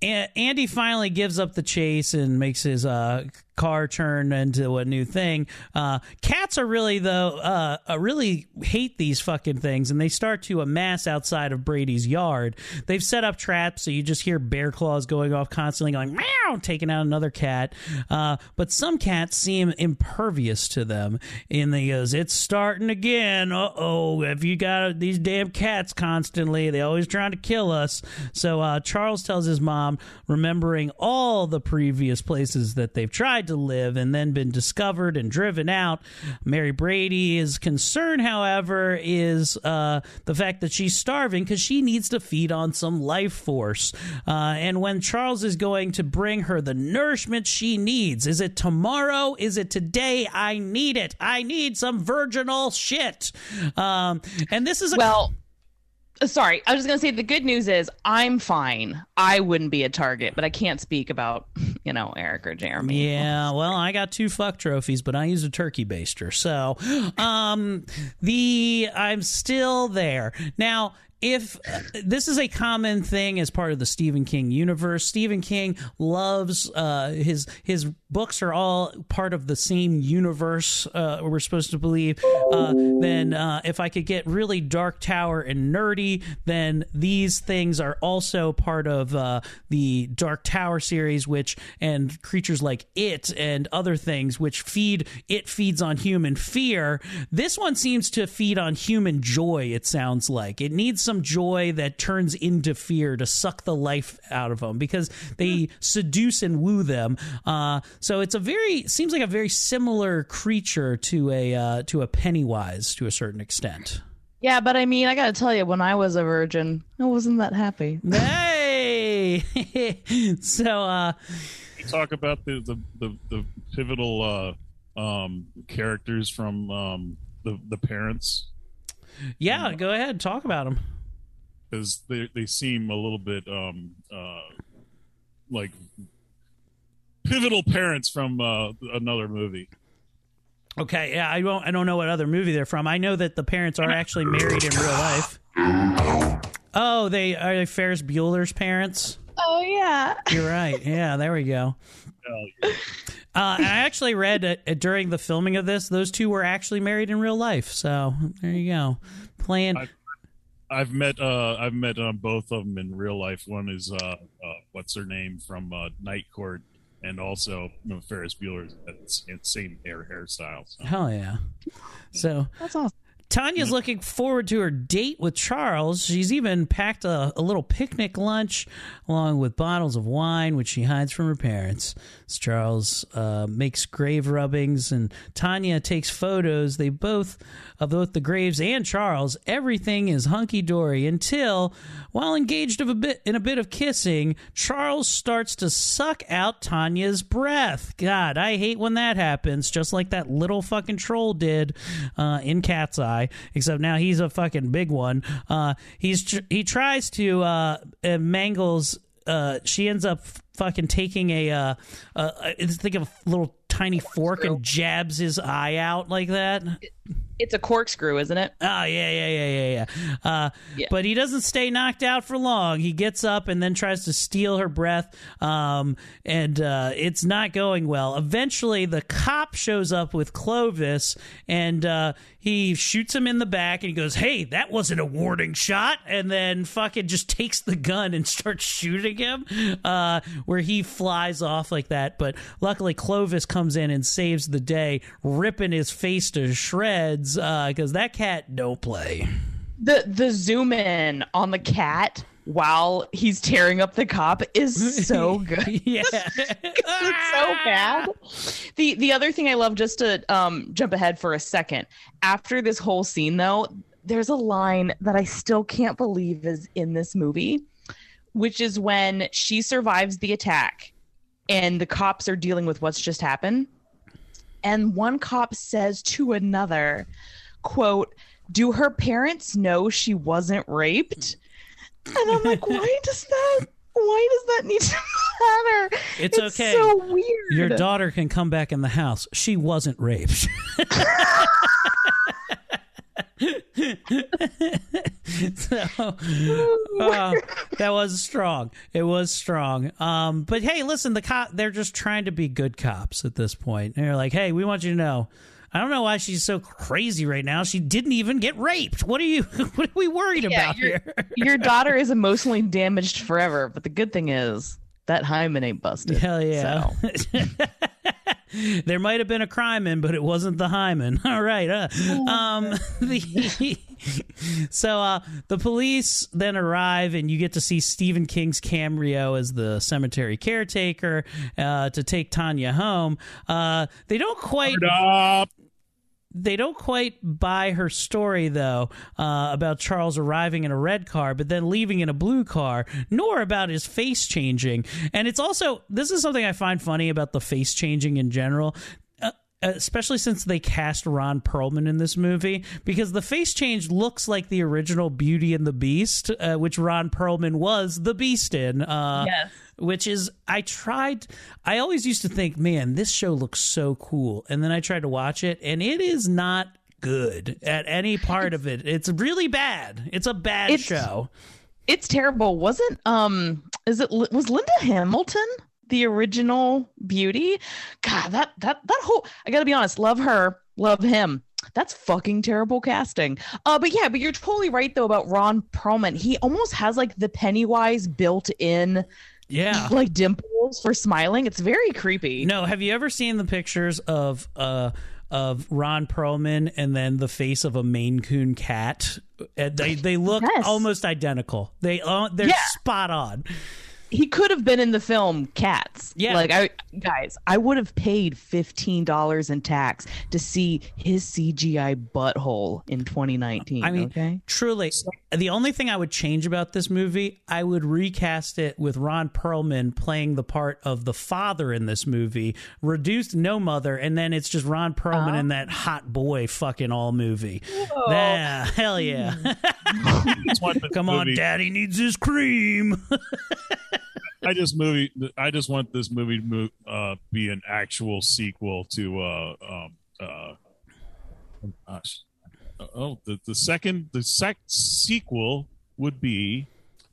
Andy finally gives up the chase and makes his uh, car turn into a new thing. Uh, cats are really, though, uh, uh, really hate these fucking things, and they start to amass outside of Brady's yard. They've set up traps, so you just hear bear claws going off constantly, going, meow, taking out another cat. Uh, but some cats seem impervious to them, and they goes, it's starting again. Uh-oh, if you got these damn cats constantly, they always trying to kill us. So uh, Charles tells his mom, remembering all the previous places that they've tried to live and then been discovered and driven out. Mary Brady's concern, however, is uh, the fact that she's starving because she needs to feed on some life force. Uh, and when Charles is going to bring her the nourishment she needs, is it tomorrow? Is it today? I need it. I need some virginal shit. Um, and this is a... Well- Sorry, I was just going to say the good news is I'm fine. I wouldn't be a target, but I can't speak about you know, Eric or Jeremy. Yeah, well, I got two fuck trophies, but I used a turkey baster. So um, the I'm still there. Now, if uh, this is a common thing as part of the Stephen King universe, Stephen King loves uh, his his books are all part of the same universe. Uh, we're supposed to believe. Uh, then, uh, if I could get really dark tower and nerdy, then these things are also part of uh, the Dark Tower series, which and creatures like it and other things which feed it feeds on human fear. This one seems to feed on human joy. It sounds like it needs some some joy that turns into fear to suck the life out of them because they seduce and woo them. Uh, so it's a very seems like a very similar creature to a uh, to a Pennywise to a certain extent. Yeah, but I mean, I gotta tell you, when I was a virgin, I wasn't that happy. Hey, so uh, you talk about the the the, the pivotal uh, um, characters from um, the the parents. Yeah, um, go ahead, talk about them. Because they they seem a little bit um, uh, like pivotal parents from uh, another movie. Okay, yeah, I don't I don't know what other movie they're from. I know that the parents are actually married in real life. Oh, they are they Ferris Bueller's parents. Oh yeah, you're right. Yeah, there we go. Oh, yeah. uh, I actually read uh, during the filming of this, those two were actually married in real life. So there you go. Playing. I've, I've met uh, I've met um, both of them in real life. One is uh, uh, what's her name from uh, Night Court, and also you know, Ferris Bueller's same hair hairstyle. So. Hell yeah! So that's awesome. Tanya's looking forward to her date with Charles. She's even packed a, a little picnic lunch along with bottles of wine, which she hides from her parents. As Charles uh, makes grave rubbings and Tanya takes photos. They both, of both the graves and Charles, everything is hunky-dory until, while engaged of a bit, in a bit of kissing, Charles starts to suck out Tanya's breath. God, I hate when that happens, just like that little fucking troll did uh, in Cat's Eye. Except now he's a fucking big one. Uh, he's tr- he tries to uh, uh, mangles. Uh, she ends up f- fucking taking a. Uh, uh, I think of a little tiny fork and jabs his eye out like that. It's a corkscrew, isn't it? Oh yeah, yeah, yeah, yeah, yeah. Uh, yeah. But he doesn't stay knocked out for long. He gets up and then tries to steal her breath, um, and uh, it's not going well. Eventually, the cop shows up with Clovis, and uh, he shoots him in the back, and he goes, "Hey, that wasn't a warning shot," and then fucking just takes the gun and starts shooting him, uh, where he flies off like that. But luckily, Clovis comes comes in and saves the day, ripping his face to shreds because uh, that cat don't play. The the zoom in on the cat while he's tearing up the cop is so good. Yeah, it's so bad. The the other thing I love, just to um, jump ahead for a second, after this whole scene though, there's a line that I still can't believe is in this movie, which is when she survives the attack. And the cops are dealing with what's just happened. And one cop says to another, quote, "Do her parents know she wasn't raped?" And I'm like, why does that, why does that need to matter? It's, it's okay. So weird. Your daughter can come back in the house. She wasn't raped. So uh, that was strong. It was strong. Um, but hey, listen, the cop, they're just trying to be good cops at this point. And they're like, "Hey, we want you to know. I don't know why she's so crazy right now. She didn't even get raped. What are you? What are we worried yeah, about your, here? Your daughter is emotionally damaged forever. But the good thing is that hymen ain't busted." Hell yeah. So. There might have been a crime in, but it wasn't the hymen. All right. Uh, um, the, so uh, the police then arrive, and you get to see Stephen King's cameo as the cemetery caretaker uh, to take Tanya home. Uh, they don't quite... They don't quite buy her story, though, uh, about Charles arriving in a red car, but then leaving in a blue car, nor about his face changing. And it's also, this is something I find funny about the face changing in general, uh, especially since they cast Ron Perlman in this movie, because the face change looks like the original Beauty and the Beast, uh, which Ron Perlman was the Beast in. Uh, yes. which is, I tried, I always used to think, man, this show looks so cool. And then I tried to watch it, and it is not good at any part of it. It's really bad. It's a bad it's, show. It's terrible. Wasn't, um, is it, was Linda Hamilton the original Beauty? God, that, that, that whole, I gotta be honest, love her, love him. That's fucking terrible casting. Uh, but yeah, but you're totally right, though, about Ron Perlman. He almost has like the Pennywise built in. Yeah. Like dimples for smiling. It's very creepy. No. Have you ever seen the pictures of uh, of Ron Perlman and then the face of a Maine Coon cat? They they look yes. almost identical. They, uh, they're yeah. spot on. He could have been in the film Cats. Yeah. Like, I, guys, I would have paid fifteen dollars in tax to see his C G I butthole in twenty nineteen. I mean, okay? Truly, the only thing I would change about this movie, I would recast it with Ron Perlman playing the part of the father in this movie, reduced no mother, and then it's just Ron Perlman uh, in that hot boy fucking all movie. Whoa. Yeah, hell yeah. Come on, movie. Daddy needs his cream. I just movie. I just want this movie to uh, be an actual sequel to. Uh, um, uh, oh, gosh. oh, the the second the sec- sequel would be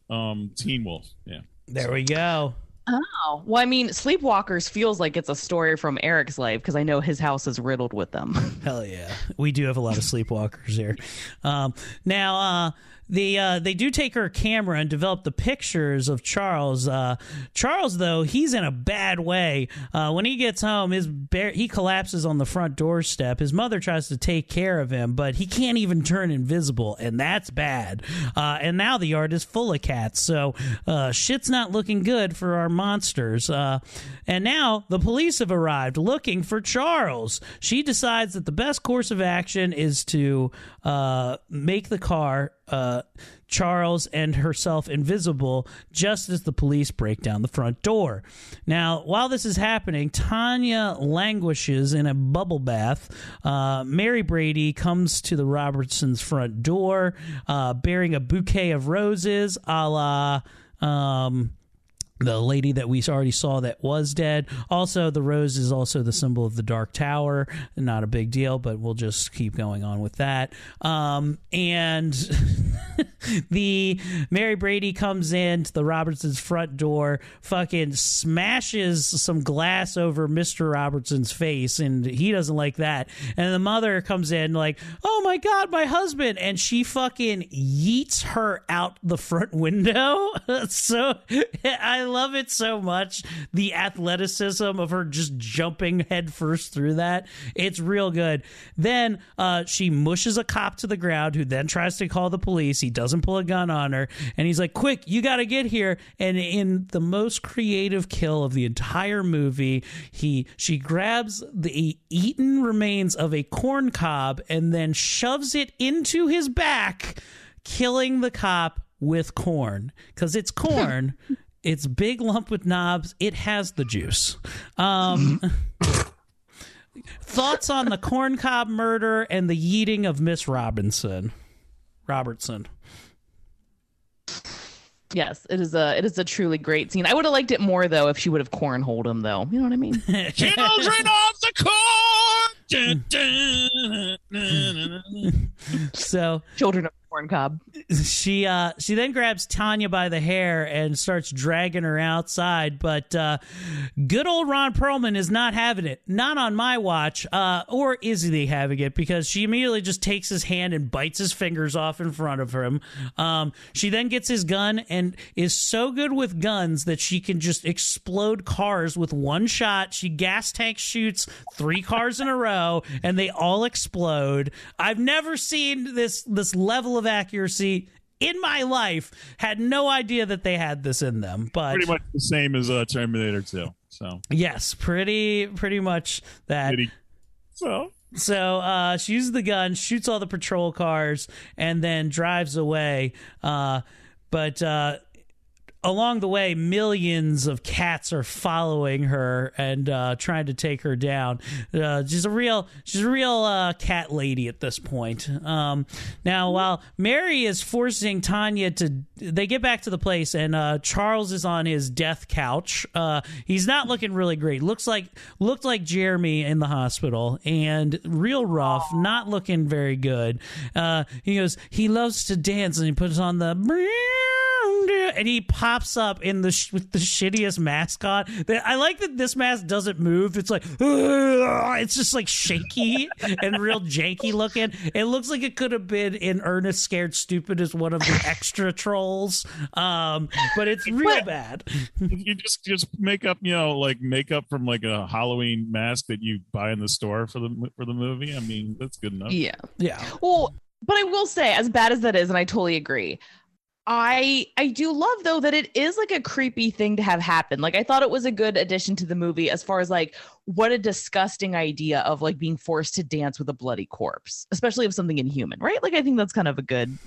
um, Teen Wolf. Yeah, there we go. Oh well, I mean, Sleepwalkers feels like it's a story from Eric's life because I know his house is riddled with them. Hell yeah, we do have a lot of Sleepwalkers here. Um, now. Uh, The uh, they do take her camera and develop the pictures of Charles. Uh, Charles, though, he's in a bad way. Uh, when he gets home, his bear, he collapses on the front doorstep. His mother tries to take care of him, but he can't even turn invisible, and that's bad. Uh, and now the yard is full of cats, so uh, shit's not looking good for our monsters. Uh, and now the police have arrived looking for Charles. She decides that the best course of action is to uh, make the car... Uh, Charles and herself invisible just as the police break down the front door. Now, while this is happening, Tanya languishes in a bubble bath. Uh, Mary Brady comes to the Robertsons' front door uh, bearing a bouquet of roses a la... Um, the lady that we already saw that was dead. Also, the rose is also the symbol of the Dark Tower. Not a big deal, but we'll just keep going on with that. Um, and the Mary Brady comes in to the Robertsons' front door, fucking smashes some glass over Mister Robertson's face, and he doesn't like that. And the mother comes in like, oh my God, my husband. And she fucking yeets her out the front window. So I love it so much. The athleticism of her just jumping headfirst through that. It's real good. Then uh, she mushes a cop to the ground who then tries to call the police. He doesn't pull a gun on her. And he's like, quick, you got to get here. And in the most creative kill of the entire movie, he she grabs the eaten remains of a corn cob and then shoves it into his back, killing the cop with corn. Because it's corn. It's big lump with knobs. It has the juice. Um, thoughts on the corncob murder and the yeeting of Miss Robinson, Robertson. Yes, it is a it is a truly great scene. I would have liked it more though if she would have cornholed him though. You know what I mean? Children of the corn. Dun, dun, dun, dun, dun. So children of corn cob. She uh she then grabs Tanya by the hair and starts dragging her outside, but uh good old Ron Perlman is not having it. Not on my watch. Uh or is he having it? Because she immediately just takes his hand and bites his fingers off in front of him. Um she then gets his gun and is so good with guns that she can just explode cars with one shot. She gas tank shoots three cars in a row and they all explode. I've never seen this this level of accuracy in my life. Had no idea that they had this in them, but pretty much the same as uh, Terminator two. So yes, pretty pretty much that. Pretty. So so uh, she uses the gun, shoots all the patrol cars, and then drives away. Uh, but uh, along the way, millions of cats are following her and uh, trying to take her down. Uh, she's a real, she's a real uh, cat lady at this point. Um, now, while Mary is forcing Tanya to, they get back to the place, and uh, Charles is on his death couch. Uh, he's not looking really great. Looks like looked like Jeremy in the hospital, and real rough, not looking very good. Uh, he goes, he loves to dance, and he puts on the. And he pops up in the sh- with the shittiest mask on. I like that this mask doesn't move. It's like, it's just like shaky and real janky looking. It looks like it could have been in Ernest Scared Stupid as one of the extra trolls. Um, but it's real what? bad. You just just make up, you know, like makeup from like a Halloween mask that you buy in the store for the for the movie. I mean, that's good enough. Yeah, yeah. Well, but I will say, as bad as that is, and I totally agree. I I do love, though, that it is like a creepy thing to have happen. Like, I thought it was a good addition to the movie as far as like what a disgusting idea of like being forced to dance with a bloody corpse, especially of something inhuman, right? Like, I think that's kind of a good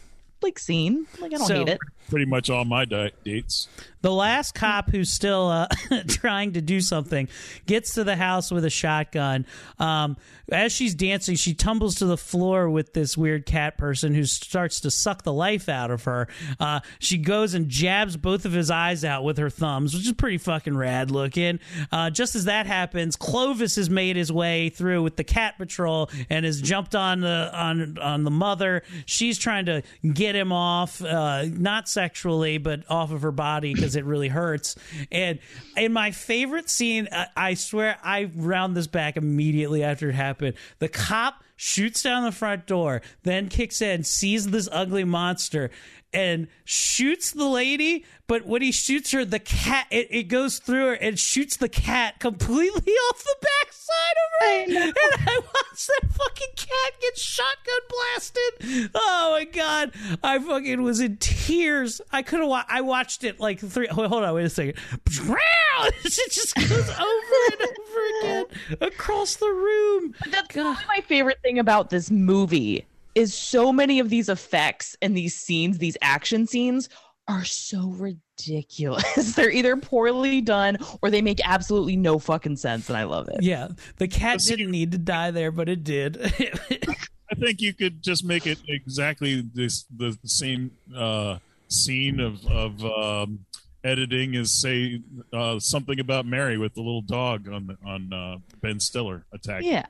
like scene. Like, I don't so, hate it. Pretty much all my di- dates. The last cop who's still uh, trying to do something gets to the house with a shotgun. Um, as she's dancing, she tumbles to the floor with this weird cat person who starts to suck the life out of her. Uh, she goes and jabs both of his eyes out with her thumbs, which is pretty fucking rad looking. Uh, just as that happens, Clovis has made his way through with the cat patrol and has jumped on the on on the mother. She's trying to get him off, uh, not sexually, but off of her body because it really hurts. And in my favorite scene, I, I swear I round this back immediately after it happened. The cop shoots down the front door, then kicks in, sees this ugly monster, and shoots the lady. But when he shoots her, the cat, it, it goes through her and shoots the cat completely off the backside of her. I and I watched that fucking cat get shotgun blasted. Oh my God. I fucking was in tears. I could have wa- I watched it like three. Wait, hold on. Wait a second. It just goes over and over again across the room. But that's God. My favorite thing about this movie is so many of these effects and these scenes, these action scenes, are so ridiculous. They're either poorly done or they make absolutely no fucking sense, and I love it. Yeah, the cat the didn't need to die there, but it did. I think you could just make it exactly this the same uh, scene of of um, editing as, say, uh, something about Mary with the little dog on the, on uh, Ben Stiller attack. Yeah.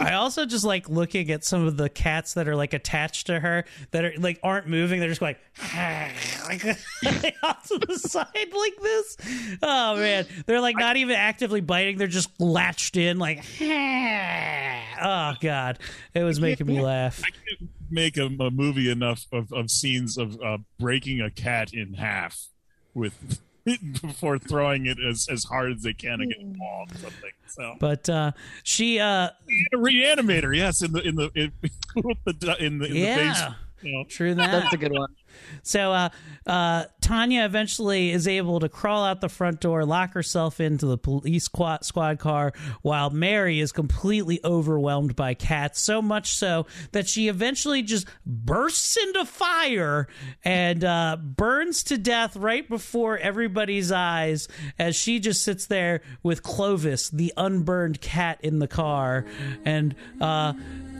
I also just like looking at some of the cats that are like attached to her that are like aren't moving. They're just like, like off to the side like this. Oh man, they're like not even actively biting. They're just latched in like. Oh God, it was making me laugh. I can't make a, a movie enough of, of scenes of uh, breaking a cat in half with before throwing it as, as hard as they can against a wall or something. So, but uh, she uh, reanimator, yes, in the in the in, in the in yeah. the basement. Yeah. True that. That's a good one. So uh, uh, Tanya eventually is able to crawl out the front door, lock herself into the police squad, squad car, while Mary is completely overwhelmed by cats, so much so that she eventually just bursts into fire and uh, burns to death right before everybody's eyes as she just sits there with Clovis, the unburned cat, in the car, and uh,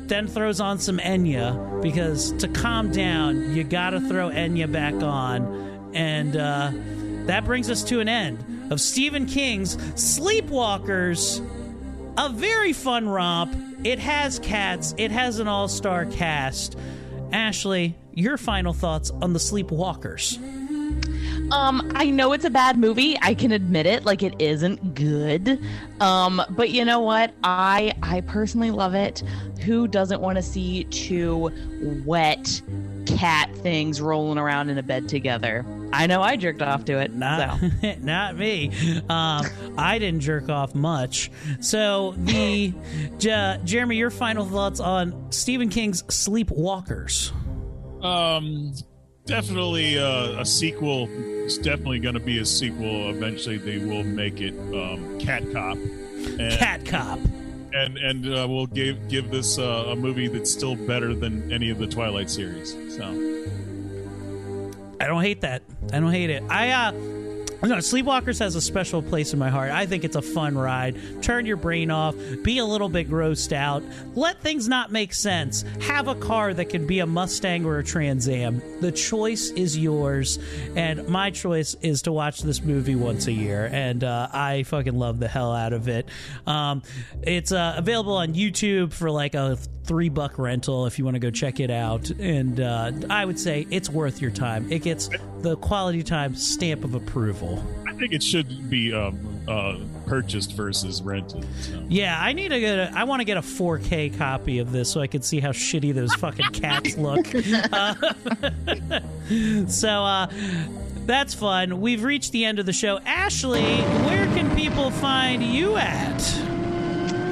then throws on some Enya, because to calm down, you gotta throw Enya back on. And uh, that brings us to an end of Stephen King's Sleepwalkers. A very fun romp. It has cats. It has an all-star cast. Ashley, your final thoughts on the Sleepwalkers? Um, I know it's a bad movie. I can admit it. Like, it isn't good. Um, but you know what? I I personally love it. Who doesn't want to see two wet cat things rolling around in a bed together? I know I jerked off to it. Not, so. Not me. Um, I didn't jerk off much. So, the J- Jeremy, your final thoughts on Stephen King's Sleepwalkers? Um... Definitely uh, a sequel. It's definitely going to be a sequel. Eventually, they will make it um, Cat Cop. And, Cat Cop. And and uh, we'll give give this uh, a movie that's still better than any of the Twilight series. So, I don't hate that. I don't hate it. I, uh... No, Sleepwalkers has a special place in my heart. I think it's a fun ride. Turn your brain off. Be a little bit grossed out. Let things not make sense. Have a car that could be a Mustang or a Trans Am. The choice is yours. And my choice is to watch this movie once a year. And uh, I fucking love the hell out of it. Um, it's uh, available on YouTube for like a three buck rental if you want to go check it out. And uh, I would say it's worth your time. It gets the Quality Time stamp of approval. I think it should be um, uh, purchased versus rented. So. Yeah, I need to get. A, I want to get a four K copy of this so I can see how shitty those fucking cats look. Uh, so uh, that's fun. We've reached the end of the show. Ashley, where can people find you at?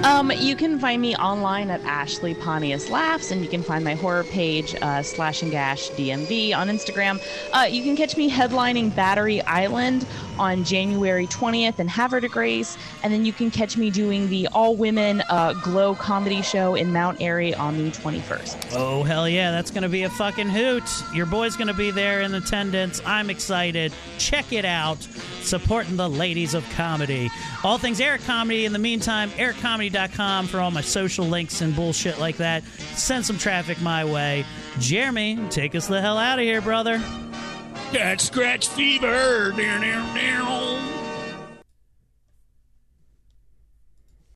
Um, you can find me online at Ashley Pontius Laughs, and you can find my horror page, uh, Slash and Gash D M V on Instagram. Uh, you can catch me headlining Battery Island on January twentieth in Havre de Grace, and then you can catch me doing the all-women uh, Glow comedy show in Mount Airy on the twenty-first. Oh, hell yeah, that's going to be a fucking hoot. Your boy's going to be there in attendance. I'm excited. Check it out. Supporting the ladies of comedy. All things Eric Comedy. In the meantime, eric comedy dot com for all my social links and bullshit like that. Send some traffic my way. Jeremy, take us the hell out of here, brother. Got scratch fever. Down, down, down.